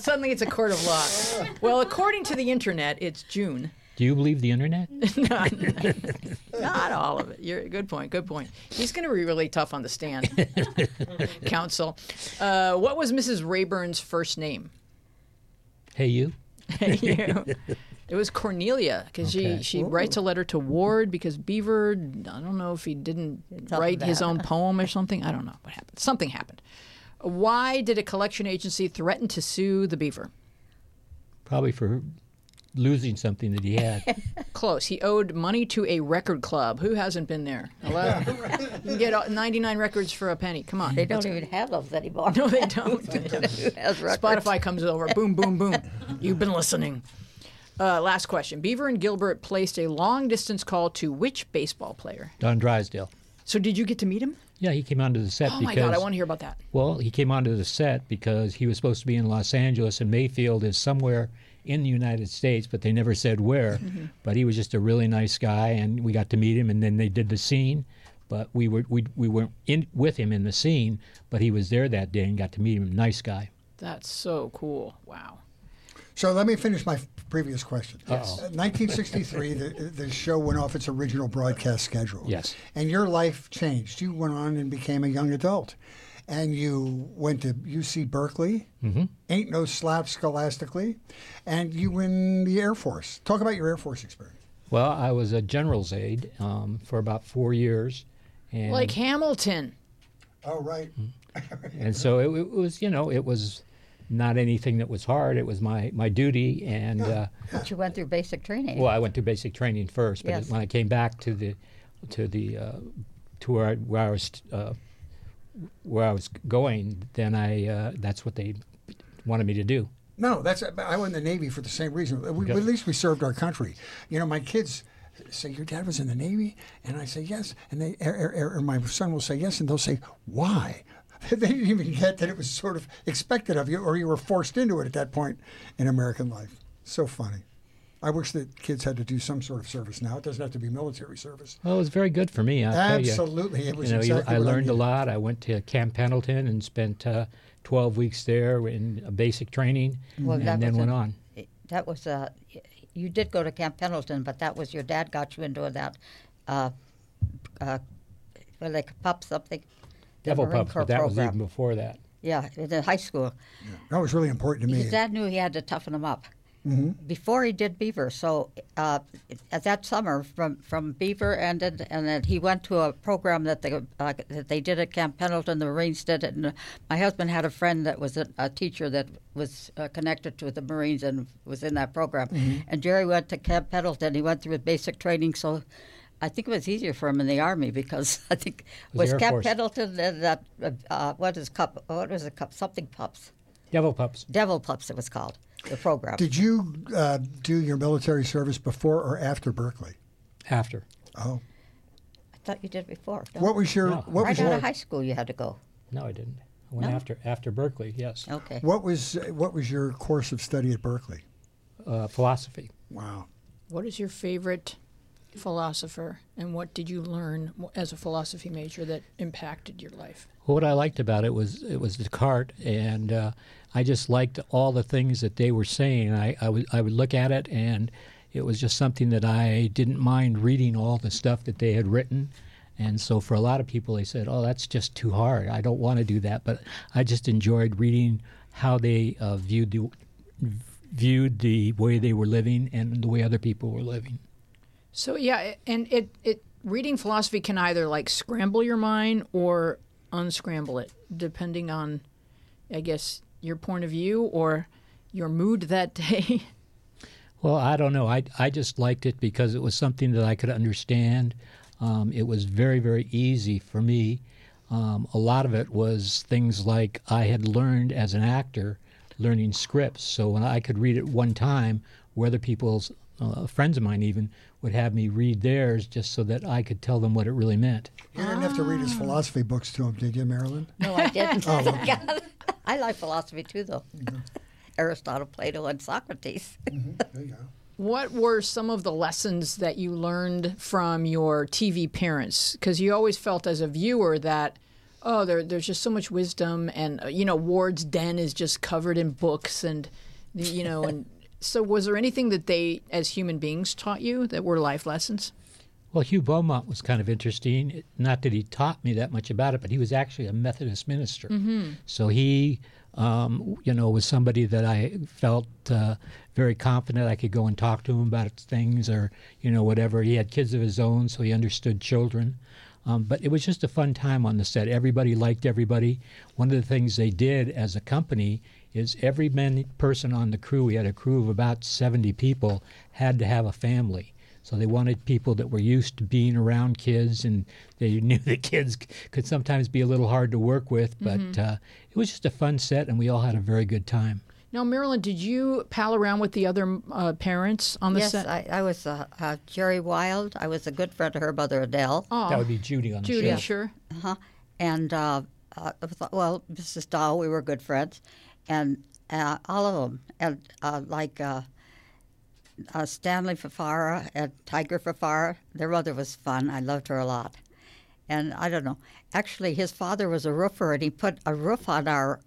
suddenly it's a court of law. Well, according to the internet, it's June. Do you believe the internet? Not all of it. Good point. He's going to be really tough on the stand, counsel. What was Mrs. Rayburn's first name? Hey, you. Hey, you. It was Cornelia, because she writes a letter to Ward because Beaver, I don't know if he didn't write his own poem or something. I don't know what happened. Something happened. Why did a collection agency threaten to sue the Beaver? Probably for losing something that he had. Close. He owed money to a record club. Who hasn't been there? Hello? You can get 99 records for a penny. Come on. They don't even have those anymore. No, they don't. Spotify comes over. Boom, boom, boom. You've been listening. Last question. Beaver and Gilbert placed a long-distance call to which baseball player? Don Drysdale. So did you get to meet him? Yeah, he came onto the set because... Oh, my God, I want to hear about that. Well, he came onto the set because he was supposed to be in Los Angeles, and Mayfield is somewhere in the United States, but they never said where. Mm-hmm. But he was just a really nice guy, and we got to meet him, and then they did the scene. But we weren't with him in the scene, but he was there that day and got to meet him. Nice guy. That's so cool. Wow. So let me finish my previous question. Yes. 1963, the show went off its original broadcast schedule. Yes. And your life changed. You went on and became a young adult. And you went to UC Berkeley, mm-hmm. Ain't no slap scholastically, and you were in the Air Force. Talk about your Air Force experience. Well, I was a general's aide for about 4 years. And like Hamilton. Oh, right. And so it was, you know, it was... not anything that was hard. It was my duty. And but you went through basic training. Well, I went through basic training first, but yes. When I came back to where I was going, then that's what they wanted me to do. No, I went in the Navy for the same reason. At least we served our country. You know, my kids say, your dad was in the Navy? And I say, yes. And my son will say, yes. And they'll say, why? They didn't even get that it was sort of expected of you, or you were forced into it at that point in American life. So funny. I wish that kids had to do some sort of service now. It doesn't have to be military service. Well, it was very good for me. Absolutely. It was exactly what I learned a lot. I went to Camp Pendleton and spent 12 weeks there in basic training, and then went on. That was you did go to Camp Pendleton, but that was your dad got you into that. Like pop something. Devil Pumps, but that program. Was even before that. Yeah, in high school. Yeah. That was really important to me. His dad knew he had to toughen him up before he did Beaver. So that summer from Beaver ended, and then he went to a program that they did at Camp Pendleton. The Marines did it, and my husband had a friend that was a teacher that was connected to the Marines and was in that program. Mm-hmm. And Jerry went to Camp Pendleton. He went through basic training, so... I think it was easier for him in the Army because I think it was Camp Pendleton and that Pups? Devil Pups. Devil Pups it was called, the program. Did you do your military service before or after Berkeley? After. Oh. I thought you did before. What was your of high school you had to go. No, I didn't. I went after Berkeley, yes. Okay. What was your course of study at Berkeley? Philosophy. Wow. What is your favorite philosopher, and what did you learn as a philosophy major that impacted your life? Well, what I liked about it was Descartes, and I just liked all the things that they were saying. I would look at it, and it was just something that I didn't mind reading all the stuff that they had written. And so for a lot of people, they said, oh, that's just too hard. I don't want to do that. But I just enjoyed reading how they viewed the way they were living and the way other people were living. So, yeah, and it reading philosophy can either, like, scramble your mind or unscramble it, depending on, I guess, your point of view or your mood that day. Well, I don't know. I just liked it because it was something that I could understand. It was very, very easy for me. A lot of it was things like I had learned as an actor, learning scripts. So when I could read it one time, whether people's... friends of mine even would have me read theirs just so that I could tell them what it really meant. You didn't have to read his philosophy books to him, did you, Marilyn? No, I didn't. Oh, okay. I like philosophy too, though. Mm-hmm. Aristotle, Plato, and Socrates. Mm-hmm. There you go. What were some of the lessons that you learned from your TV parents? Because you always felt as a viewer that, oh, there's just so much wisdom, and, you know, Ward's den is just covered in books, and, you know, and so was there anything that they, as human beings, taught you that were life lessons? Well, Hugh Beaumont was kind of interesting. Not that he taught me that much about it, but he was actually a Methodist minister. Mm-hmm. So he, you know, was somebody that I felt very confident I could go and talk to him about things or, you know, whatever. He had kids of his own, so he understood children. But it was just a fun time on the set. Everybody liked everybody. One of the things they did as a company is every person on the crew, we had a crew of about 70 people, had to have a family. So they wanted people that were used to being around kids, and they knew that kids could sometimes be a little hard to work with, but it was just a fun set, and we all had a very good time. Now, Marilyn, did you pal around with the other parents on the set? Yes, I was Jerry Wild. I was a good friend of her mother, Adele. Oh. That would be Judy on the show. Judy, sure. Uh-huh. And, well, Mrs. Dahl, we were good friends, and all of them, and like... Stanley Fafara and Tiger Fafara. Their mother was fun. I loved her a lot. And I don't know. Actually, his father was a roofer, and he put a roof on our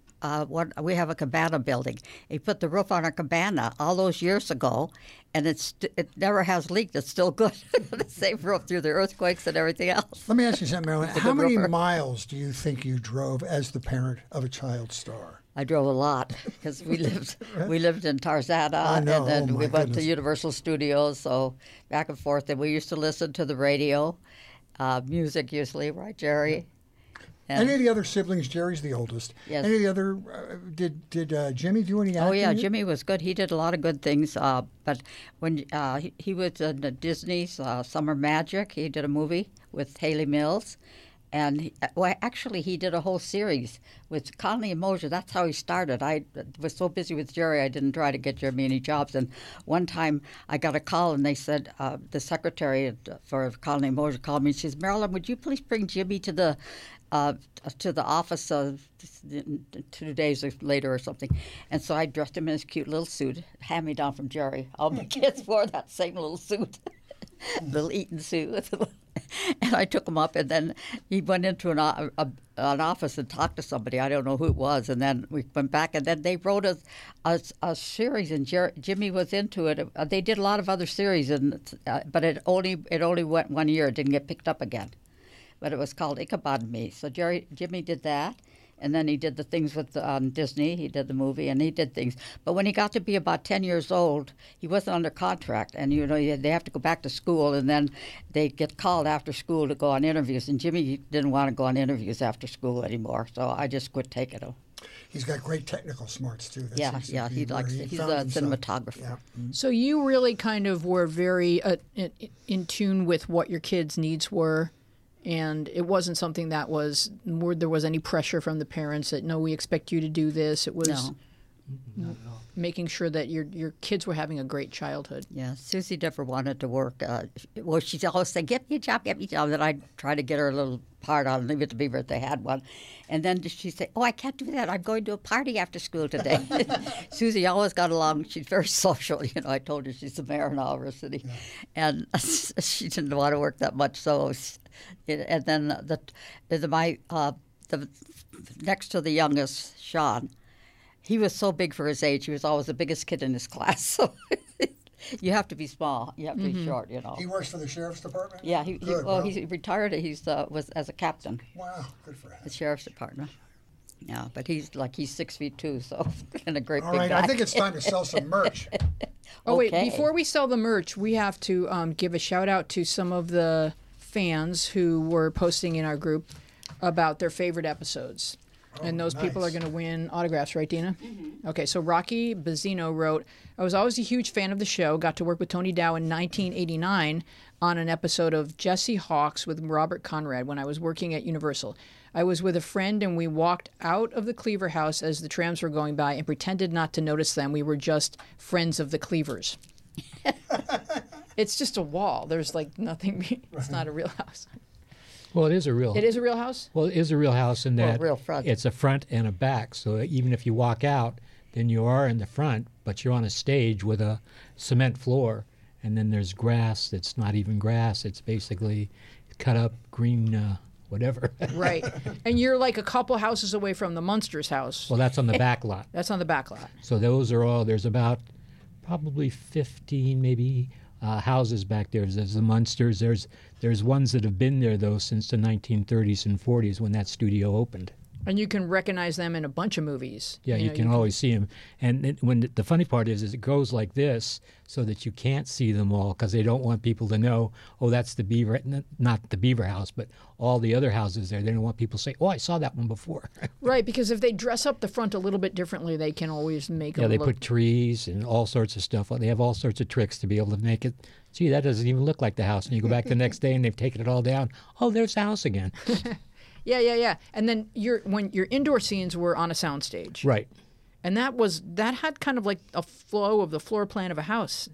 we have a cabana building. He put the roof on our cabana all those years ago, and it never has leaked. It's still good. The same roof through the earthquakes and everything else. Let me ask you something, Marilyn. How many miles do you think you drove as the parent of a child star? I drove a lot because we lived in Tarzana, and then we went to Universal Studios, so back and forth. And we used to listen to the radio, music usually, right, Jerry? And any of the other siblings? Jerry's the oldest. Yes. Any of the other? Did Jimmy do any acting? Oh yeah, Jimmy was good. He did a lot of good things. But when he was in Disney's Summer Magic, he did a movie with Haley Mills. And, well, actually, he did a whole series with Conley and Mosier. That's how he started. I was so busy with Jerry, I didn't try to get Jeremy any jobs. And one time I got a call, and they said, the secretary for Conley and Mosier called me. She says, Marilyn, would you please bring Jimmy to the office 2 days later or something. And so I dressed him in his cute little suit, hand-me-down from Jerry. All my kids wore that same little suit, little Eton suit. And I took him up, and then he went into an office and talked to somebody. I don't know who it was. And then we went back, and then they wrote a series, and Jimmy was into it. They did a lot of other series, but it only went 1 year. It didn't get picked up again. But it was called Ichabod and Me. So Jimmy did that, and then he did the things with Disney. He did the movie, and he did things. But when he got to be about 10 years old, he wasn't under contract. And, you know, they have to go back to school, and then they get called after school to go on interviews. And Jimmy didn't want to go on interviews after school anymore, so I just quit taking him. He's got great technical smarts, too. That yeah, he likes it. He's a cinematographer. Yeah. Mm-hmm. So you really kind of were very in tune with what your kids' needs were. And it wasn't something that was where there was any pressure from the parents that, no, we expect you to do this. It was not at all. Making sure that your kids were having a great childhood. Yeah, Susie never wanted to work. Well, she'd always say, get me a job, get me a job. Then I'd try to get her a little part on Leave It to Beaver if they had one. And then she'd say, oh, I can't do that. I'm going to a party after school today. Susie always got along. She's very social. You know, I told her she's the mayor in Oliver City. Yeah. And she didn't want to work that much, so... And then the next to the youngest, Sean, he was so big for his age. He was always the biggest kid in his class. So you have to be small. You have to be short. You know. He works for the sheriff's department. Yeah. He retired. He's was as a captain. Wow, good for him. The sheriff's department. Yeah, but he's 6'2", so and a great. All big right, guy. I think it's time to sell some merch. Wait, before we sell the merch, we have to give a shout out to some of the fans who were posting in our group about their favorite episodes. And those people are going to win autographs, right, Dina? Mm-hmm. Okay, so Rocky Bazzino wrote, I was always a huge fan of the show. Got to work with Tony Dow in 1989 on an episode of Jesse Hawks with Robert Conrad when I was working at Universal. I was with a friend, and we walked out of the Cleaver house as the trams were going by and pretended not to notice them. We were just friends of the Cleavers. It's just a wall. There's like nothing. It's not a real house. Well, it is a real house. It is a real house? Well, it is a real house in that real front. It's a front and a back. So even if you walk out, then you are in the front, but you're on a stage with a cement floor. And then there's grass that's not even grass. It's basically cut up green whatever. Right. And you're like a couple houses away from the Munsters house. Well, that's on the back lot. That's on the back lot. So those are all, there's about probably 15 maybe houses back there. There's the Munsters. There's ones that have been there, though, since the 1930s and 40s when that studio opened. And you can recognize them in a bunch of movies. Yeah, you can always see them. And the funny part is it goes like this so that you can't see them all because they don't want people to know, oh, that's the Beaver, not the Beaver house, but all the other houses there. They don't want people to say, oh, I saw that one before. Right, because if they dress up the front a little bit differently, they can always make it look. Yeah, they put trees and all sorts of stuff. They have all sorts of tricks to be able to make it. Gee, that doesn't even look like the house. And you go back the next day and they've taken it all down. Oh, there's the house again. Yeah. And then your indoor scenes were on a soundstage. Right. And that had kind of like a flow of the floor plan of a house,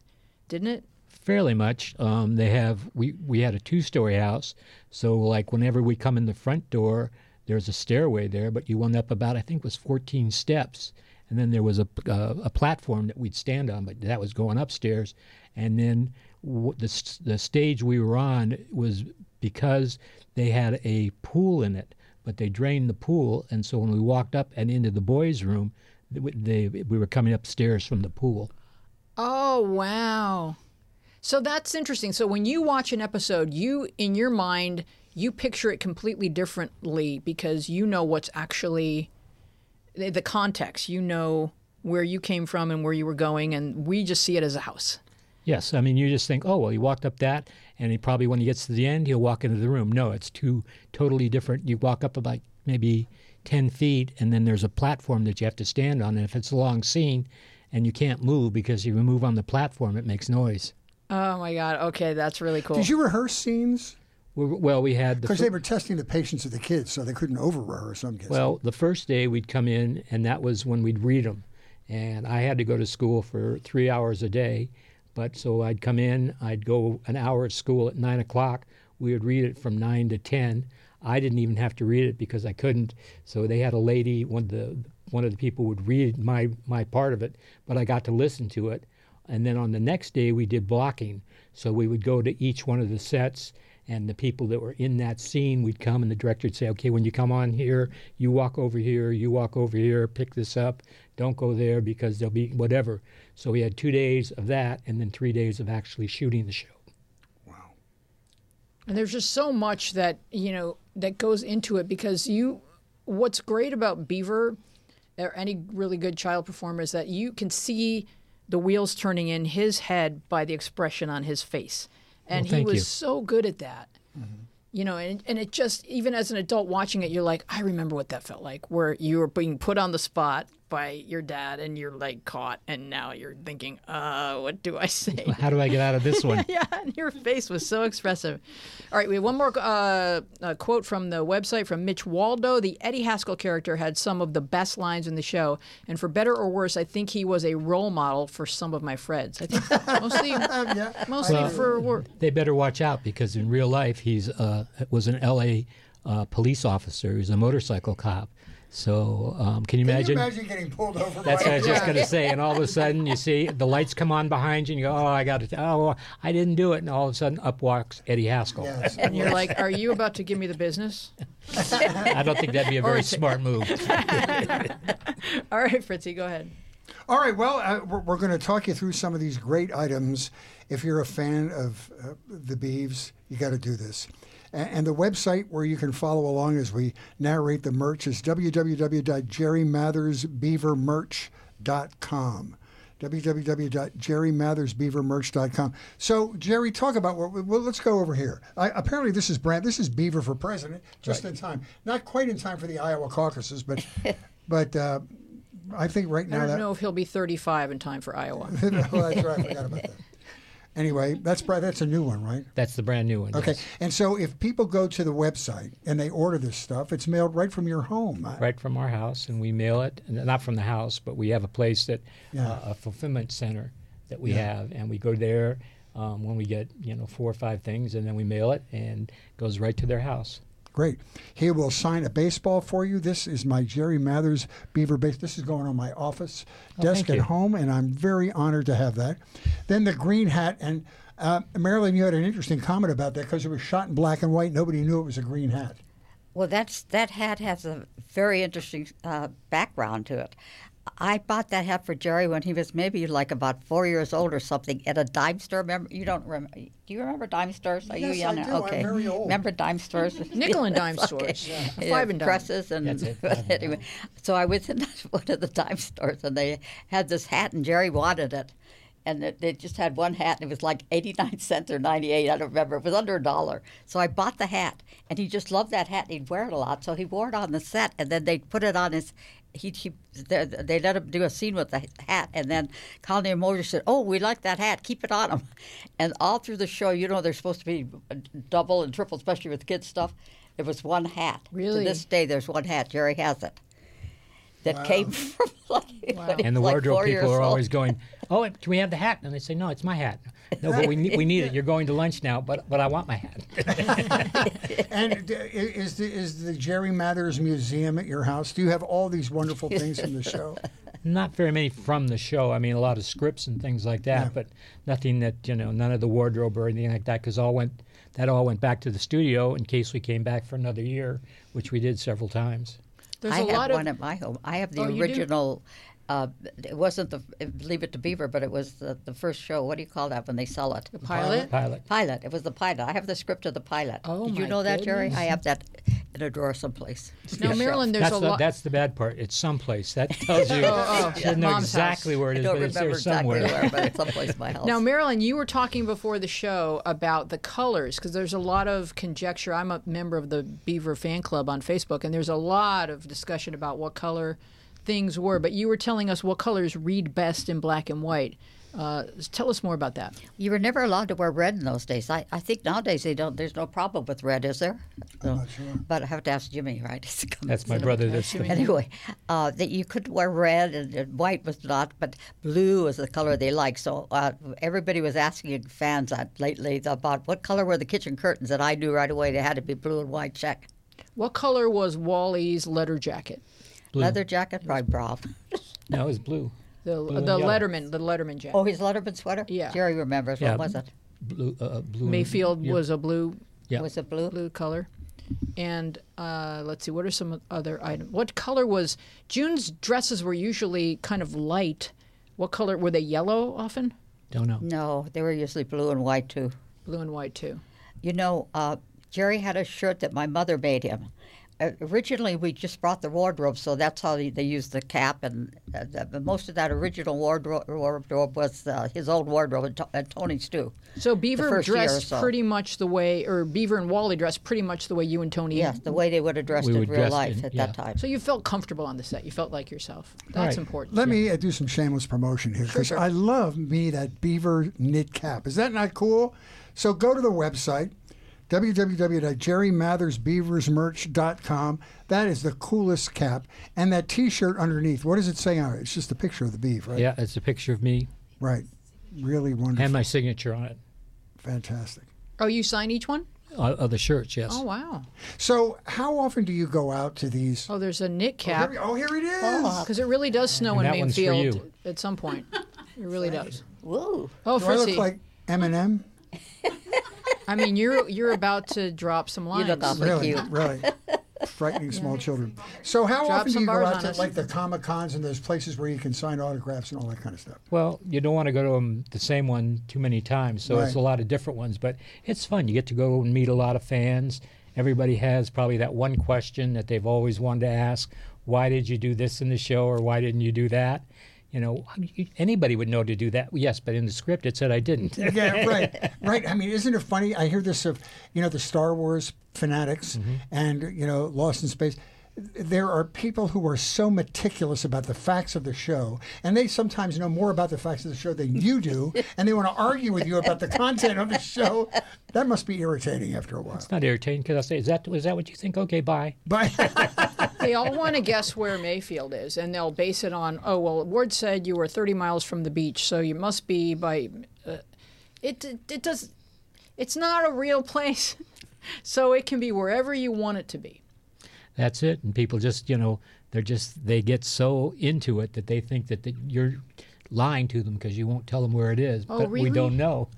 didn't it? Fairly much. We had a 2-story house, so like whenever we come in the front door, there's a stairway there, but you went up about, I think it was 14 steps, and then there was a platform that we'd stand on, but that was going upstairs, and then the stage we were on was because they had a pool in it, but they drained the pool, and so when we walked up and into the boys' room, we were coming upstairs from the pool. Oh, wow. So that's interesting. So when you watch an episode, in your mind, you picture it completely differently because you know what's actually the context. You know where you came from and where you were going, and we just see it as a house. Yes, I mean, you just think, oh, well, he walked up that, and he probably, when he gets to the end, he'll walk into the room. No, it's two totally different. You walk up about maybe 10 feet, and then there's a platform that you have to stand on, and if it's a long scene, and you can't move because you move on the platform, it makes noise. Oh, my God. Okay, that's really cool. Did you rehearse scenes? Well, we had... Because they were testing the patience of the kids, so they couldn't over-rehearse, I'm guessing. Well, the first day we'd come in, and that was when we'd read them, and I had to go to school for 3 hours a day. But so I'd come in, I'd go an hour at school at 9 o'clock. We would read it from 9 to 10. I didn't even have to read it because I couldn't. So they had a lady, one of the people would read my part of it, but I got to listen to it. And then on the next day, we did blocking. So we would go to each one of the sets, and the people that were in that scene would come, and the director would say, okay, when you come on here, you walk over here, pick this up, don't go there because there'll be whatever. So we had 2 days of that and then 3 days of actually shooting the show. Wow. And there's just so much that, that goes into it because what's great about Beaver or any really good child performer is that you can see the wheels turning in his head by the expression on his face. And well, he was so good at that, mm-hmm. And it just, even as an adult watching it, you're like, I remember what that felt like, where you were being put on the spot by your dad and you're like caught. And now you're thinking, what do I say? How do I get out of this one? Yeah, and your face was so expressive. All right, we have one more quote from the website from Mitch Waldo. The Eddie Haskell character had some of the best lines in the show. And for better or worse, I think he was a role model for some of my friends. I think mostly for work. They better watch out because in real life, he was an L.A. Police officer. He was a motorcycle cop. So can you imagine? Can you imagine getting pulled over? That's what I was just going to say. And all of a sudden, you see the lights come on behind you, and you go, I didn't do it. And all of a sudden, up walks Eddie Haskell. Yes. And you're like, are you about to give me the business? I don't think that'd be a very smart move. All right, Fritzy, go ahead. All right, well, we're going to talk you through some of these great items. If you're a fan of the Beavs, you got to do this. And the website where you can follow along as we narrate the merch is www.jerrymathersbeavermerch.com. www.jerrymathersbeavermerch.com. So, Jerry, talk about let's go over here. Apparently, this is Beaver for President, just right in time. Not quite in time for the Iowa caucuses, but I think right now I don't know if he'll be 35 in time for Iowa. No, that's right. I forgot about that. Anyway, that's a new one, right? That's the brand new one. Okay, yes. And so if people go to the website and they order this stuff, it's mailed right from your home. Right from our house, and we mail it. Not from the house, but we have a place that a fulfillment center that we have, and we go there when we get 4 or 5 things, and then we mail it, and it goes right to their house. Great. He will sign a baseball for you. This is my Jerry Mathers Beaver base. This is going on my office desk at home, and I'm very honored to have that. Then the green hat, and Marilyn, you had an interesting comment about that because it was shot in black and white. Nobody knew it was a green hat. Well, that hat has a very interesting background to it. I bought that hat for Jerry when he was maybe like about 4 years old or something at a dime store. Remember, you don't remember? Do you remember dime stores? Are yes, you young? I do. Okay. I'm very old. Remember dime stores? Nickel and dime stores. Okay. Yeah. Five and dime. Presses and that's it. Anyway. So I was in one of the dime stores and they had this hat and Jerry wanted it, and they just had one hat and it was like 89 cents or 98. I don't remember. It was under $1. So I bought the hat and he just loved that hat and he'd wear it a lot. So he wore it on the set and then they put it on his. They let him do a scene with the hat, and then Colony and Moser said, "Oh, we like that hat. Keep it on him." And all through the show, you know, there's supposed to be double and triple, especially with kids stuff. There was one hat. Really, to this day, there's one hat. Jerry has it. That wow. came from like wow. and the like wardrobe people are always going, "Oh, can we have the hat?" And they say, "No, it's my hat." No, but we need it. You're going to lunch now, but I want my hat. And is the Jerry Mathers Museum at your house? Do you have all these wonderful things from the show? Not very many from the show. I mean, a lot of scripts and things like that, yeah. But nothing that none of the wardrobe or anything like that, because all went back to the studio in case we came back for another year, which we did several times. There's I have one at my home. I have the original. It wasn't the Leave It to Beaver, but it was the first show. What do you call that when they sell it? The pilot? Pilot. It was the pilot. I have the script of the pilot. Oh, did you know that, Jerry? I have that in a drawer someplace. Now, Marilyn, there's a lot. That's the bad part. It's someplace. That tells you. She doesn't know exactly where it is, but it's there somewhere. I don't remember exactly where, but it's someplace in my house. Now, Marilyn, you were talking before the show about the colors, because there's a lot of conjecture. I'm a member of the Beaver Fan Club on Facebook, and there's a lot of discussion about what color things were, but you were telling us what colors read best in black and white. Tell us more about that. You were never allowed to wear red in those days. I think nowadays they don't. There's no problem with red, is there? I'm not sure. But I have to ask Jimmy, right? That's my brother. Anyway, that you couldn't wear red, and white was not, but blue was the color they liked. So everybody was asking fans lately about what color were the kitchen curtains, and I knew right away they had to be blue and white check. What color was Wally's leather jacket? Blue. Leather jacket, probably brown. No, it was blue. The Letterman jacket. Oh, his Letterman sweater. Yeah, Jerry remembers. Yeah. What was it? Blue. Blue. Mayfield was a blue. Yeah. Was a blue color. And let's see, what are some other items? What color was June's dresses? Were usually kind of light. What color were they? Yellow often? Don't know. No, they were usually blue and white too. Blue and white too. You know, Jerry had a shirt that my mother made him. Originally, we just brought the wardrobe, so that's how they used the cap. And most of that original wardrobe was his old wardrobe and Tony's too. So Beaver dressed pretty much the way, or Beaver and Wally dressed pretty much the way you and Tony. Yes, the way they would have dressed in real life at that time. So you felt comfortable on the set. You felt like yourself. That's important. Let me do some shameless promotion here, because I love me that Beaver knit cap. Is that not cool? So go to the website, www.jerrymathersbeaversmerch.com. That is the coolest cap. And that T-shirt underneath, what does it say on it? It's just a picture of the beef, right? Yeah, it's a picture of me. Right. Really wonderful. And my signature on it. Fantastic. Oh, you sign each one? The shirts, yes. Oh, wow. So how often do you go out to these? Oh, there's a knit cap. Oh, here it is. Because it really does snow in Mayfield at some point. It really does. Whoa. Oh, Fritzy. Do I look like Eminem? I mean, you're about to drop some lines. You look awfully cute. Really. Frightening small children. So how often do you go out to like the Comic Cons and those places where you can sign autographs and all that kind of stuff? Well, you don't want to go to them the same one too many times, so it's a lot of different ones. But it's fun. You get to go and meet a lot of fans. Everybody has probably that one question that they've always wanted to ask. Why did you do this in the show, or why didn't you do that? You know, anybody would know to do that. Yes, but in the script it said I didn't. Yeah, right. I mean, isn't it funny? I hear this of, the Star Wars fanatics and, Lost in Space. There are people who are so meticulous about the facts of the show, and they sometimes know more about the facts of the show than you do, and they want to argue with you about the content of the show. That must be irritating after a while. It's not irritating, because I'll say, "Is that what you think? Okay, bye." Bye. They all want to guess where Mayfield is, and they'll base it on, oh, well, Ward said you were 30 miles from the beach, so you must be by. It's not a real place. So it can be wherever you want it to be. That's it. And people just, you know, they get so into it that they think that you're lying to them because you won't tell them where it is. Oh, but really? We don't know.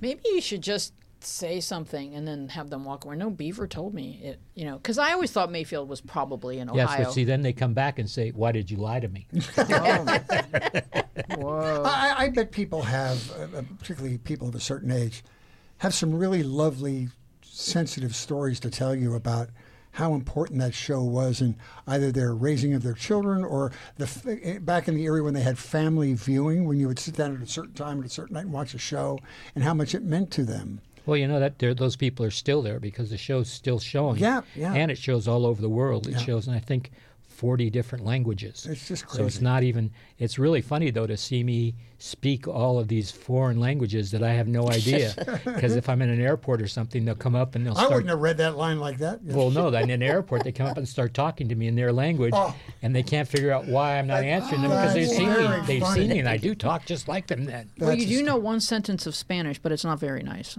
Maybe you should just say something and then have them walk away. No, Beaver told me it, you know, because I always thought Mayfield was probably in Ohio. Yes, but see, then they come back and say, why did you lie to me? Oh. Whoa. I bet people have, particularly people of a certain age, have some really lovely, sensitive stories to tell you about how important that show was in either their raising of their children or back in the era when they had family viewing, when you would sit down at a certain time at a certain night and watch a show, and how much it meant to them. Well, you know, that those people are still there because the show's still showing. Yeah, yeah. And it shows all over the world. It shows, and I think, 40 different languages. It's just crazy. So it's not even, it's really funny, though, to see me speak all of these foreign languages that I have no idea. Because if I'm in an airport or something, they'll come up and they'll start. I wouldn't have read that line like that. Well, no, in an airport, they come up and start talking to me in their language, and they can't figure out why I'm not answering them because they've seen me, and I do talk just like them then. Well, you do know one sentence of Spanish, but it's not very nice.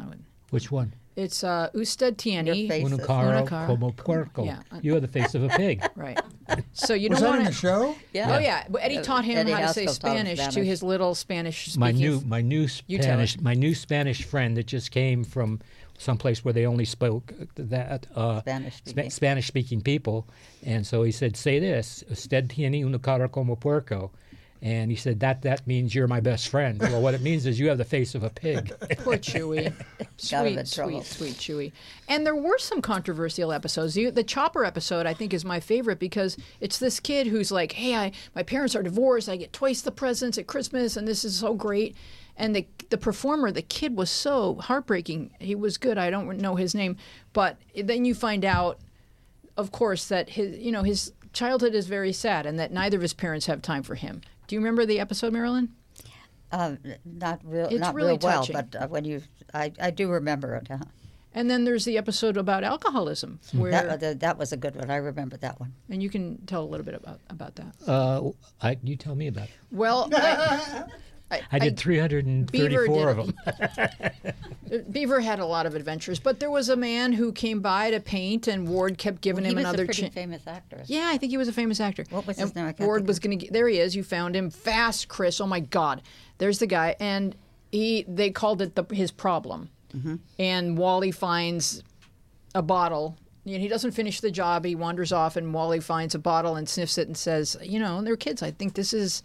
Which one? It's usted tiene un carro como puerco. Yeah. You are the face of a pig. Right. So you don't want to. Was that in the show? Yeah. Oh yeah. But Eddie taught him how to say Spanish to his little Spanish. My new Spanish friend that just came from someplace where they only spoke that Spanish speaking people, and so he said, "Say this: usted tiene un carro como puerco." And he said, that means you're my best friend. Well, what it means is you have the face of a pig. Poor Chewy. Sweet Chewy. And there were some controversial episodes. The Chopper episode, I think, is my favorite because it's this kid who's like, hey, my parents are divorced. I get twice the presents at Christmas, and this is so great. And the performer, the kid, was so heartbreaking. He was good. I don't know his name. But then you find out, of course, that his childhood is very sad and that neither of his parents have time for him. Do you remember the episode, Marilyn? Not really well, but when I do remember it. Huh? And then there's the episode about alcoholism. Where that was a good one. I remember that one. And you can tell a little bit about that. You tell me about it. Well, I did 334 of them. Beaver had a lot of adventures, but there was a man who came by to paint, and Ward kept giving him another chance. He was a famous actor. Yeah, I think he was a famous actor. What was his name? Ward was going to get... There he is. You found him. Fast, Chris. Oh, my God. There's the guy. And they called it his problem. Mm-hmm. And Wally finds a bottle. You know, he doesn't finish the job. He wanders off, and Wally finds a bottle and sniffs it and says, you know, they're kids. I think this is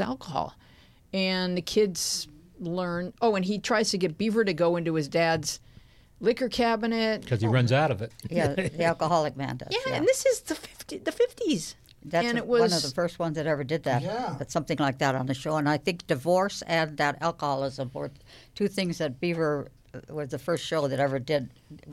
alcohol. And the kids learn. Oh, and he tries to get Beaver to go into his dad's liquor cabinet because he runs out of it. Yeah, the alcoholic man does. Yeah, and this is the 50s. That's one of the first ones that ever did that. Yeah, but something like that on the show. And I think divorce and that alcoholism were two things that Beaver was the first show that ever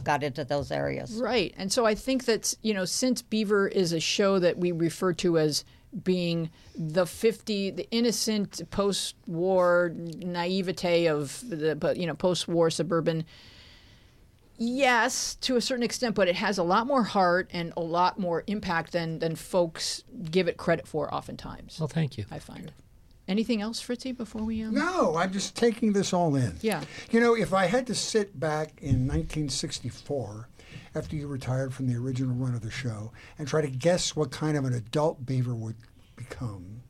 got into those areas. Right, and so I think that since Beaver is a show that we refer to as being the innocent post-war naivete of the post-war suburban. Yes, to a certain extent, but it has a lot more heart and a lot more impact than folks give it credit for oftentimes. Well, thank you. I find. Anything else, Fritzy, before we... No, I'm just taking this all in. Yeah. You know, if I had to sit back in 1964... after you retired from the original run of the show, and try to guess what kind of an adult Beaver would become,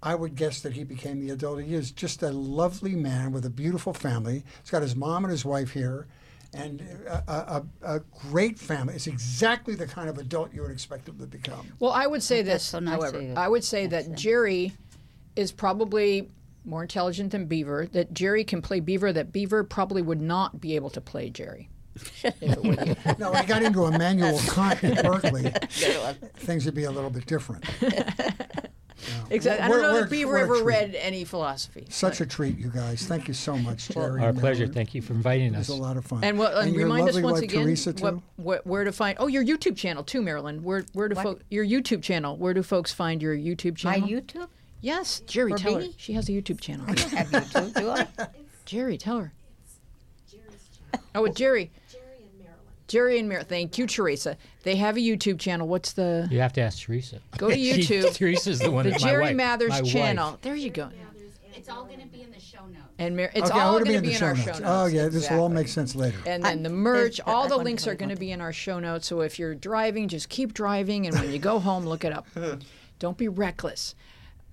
I would guess that he became the adult he is. Just a lovely man with a beautiful family. He's got his mom and his wife here, and a great family. It's exactly the kind of adult you would expect him to become. Well, I would say this, however. I would say that Jerry is probably more intelligent than Beaver, that Jerry can play Beaver, that Beaver probably would not be able to play Jerry. No, I got into Immanuel Kant at Berkeley. Things would be a little bit different. Exactly. I don't know if Beaver ever read any philosophy. Such a treat, you guys. Thank you so much, Jerry. Our pleasure. Thank you for inviting us. It was a lot of fun. And remind us once again where to find... Oh, your YouTube channel, too, Marilyn. Your YouTube channel. Where do folks find your YouTube channel? My YouTube? Yes. Jerry, tell her. She has a YouTube channel. I don't have YouTube, do I? Jerry, tell her. It's Jerry's channel. Oh, with Jerry. Jerry and Mayer, thank you, Teresa. They have a YouTube channel. What's the... You have to ask Teresa. Go to YouTube. Teresa's the one that's my wife. The Jerry Mathers channel. There you go. Mathers It's all going to be in the show notes. It's all going to be in our show notes. Oh, yeah, this will all make sense later. And then the merch, all the links are going to be in our show notes. So if you're driving, just keep driving. And when you go home, look it up. Don't be reckless.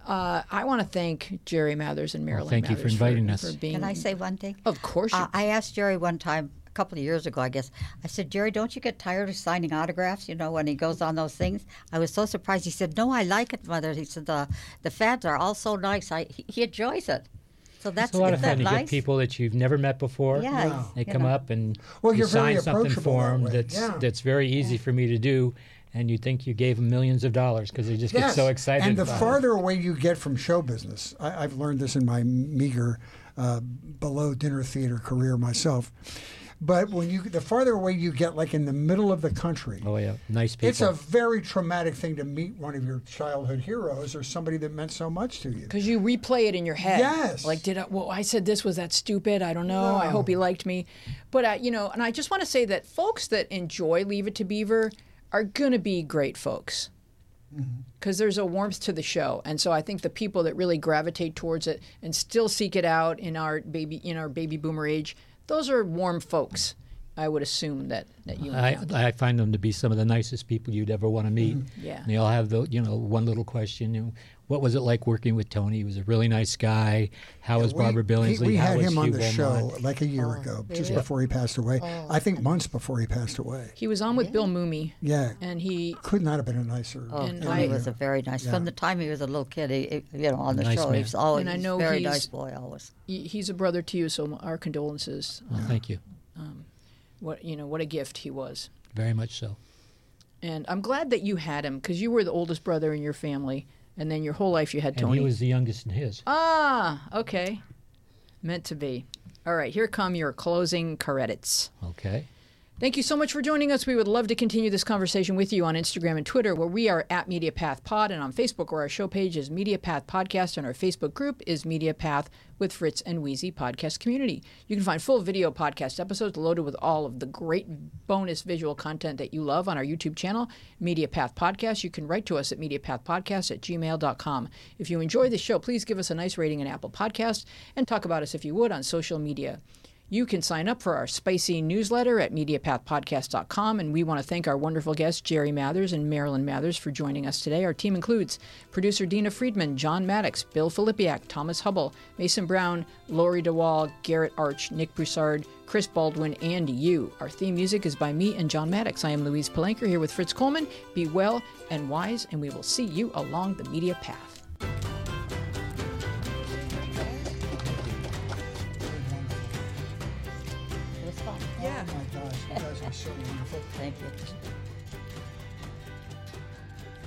I want to thank Jerry Mathers and Marilyn Mathers. Thank you for inviting us. Can I say one thing? Of course you can. I asked Jerry one time, a couple of years ago, I guess. I said, Jerry, don't you get tired of signing autographs, you know, when he goes on those things? I was so surprised. He said, no, I like it, Mother. He said, the fans are all so nice. He enjoys it. So that's a lot of fun to get people that you've never met before. Yeah, wow. They come up and you sign something for them that's very easy for me to do. And you think you gave them millions of dollars because they just get so excited. And the farther away you get from show business, I've learned this in my meager below dinner theater career myself. But when the farther away you get, like in the middle of the country, nice people. It's a very traumatic thing to meet one of your childhood heroes or somebody that meant so much to you. Because you replay it in your head. Yes. Like, I said this, was that stupid? I don't know. No. I hope he liked me. But, and I just want to say that folks that enjoy Leave It to Beaver are going to be great folks. Because there's a warmth to the show, and so I think the people that really gravitate towards it and still seek it out in our baby boomer age, those are warm folks. I would assume that you found. I find them to be some of the nicest people you'd ever want to meet. Yeah, and they all have one little question. What was it like working with Tony? He was a really nice guy. How was Barbara Billingsley? We had him on the show like a year ago, just before he passed away. I think months before he passed away. He was on with Bill Mumy. Yeah. And he could not have been a nicer. He was a very nice. Yeah. From the time he was a little kid, he on the show, man. He was always a very nice boy. Always. He's a brother to you, so our condolences. Well, thank you. What a gift he was. Very much so. And I'm glad that you had him because you were the oldest brother in your family. And then your whole life you had Tony. And he was the youngest in his. Ah, okay. Meant to be. All right, here come your closing credits. Okay. Thank you so much for joining us. We would love to continue this conversation with you on Instagram and Twitter, where we are at MediaPathPod, and on Facebook, where our show page is MediaPath Podcast, and our Facebook group is MediaPath with Fritz and Wheezy Podcast Community. You can find full video podcast episodes loaded with all of the great bonus visual content that you love on our YouTube channel, MediaPath Podcast. You can write to us at MediaPathPodcast@gmail.com. If you enjoy the show, please give us a nice rating on Apple Podcasts and talk about us, if you would, on social media. You can sign up for our spicy newsletter at MediaPathPodcast.com, and we want to thank our wonderful guests, Jerry Mathers and Marilyn Mathers, for joining us today. Our team includes producer Dina Friedman, John Maddox, Bill Filipiak, Thomas Hubble, Mason Brown, Lori DeWall, Garrett Arch, Nick Broussard, Chris Baldwin, and you. Our theme music is by me and John Maddox. I am Louise Palanker here with Fritz Coleman. Be well and wise, and we will see you along the media path. Yeah. Oh my gosh, you guys are so wonderful. Thank you.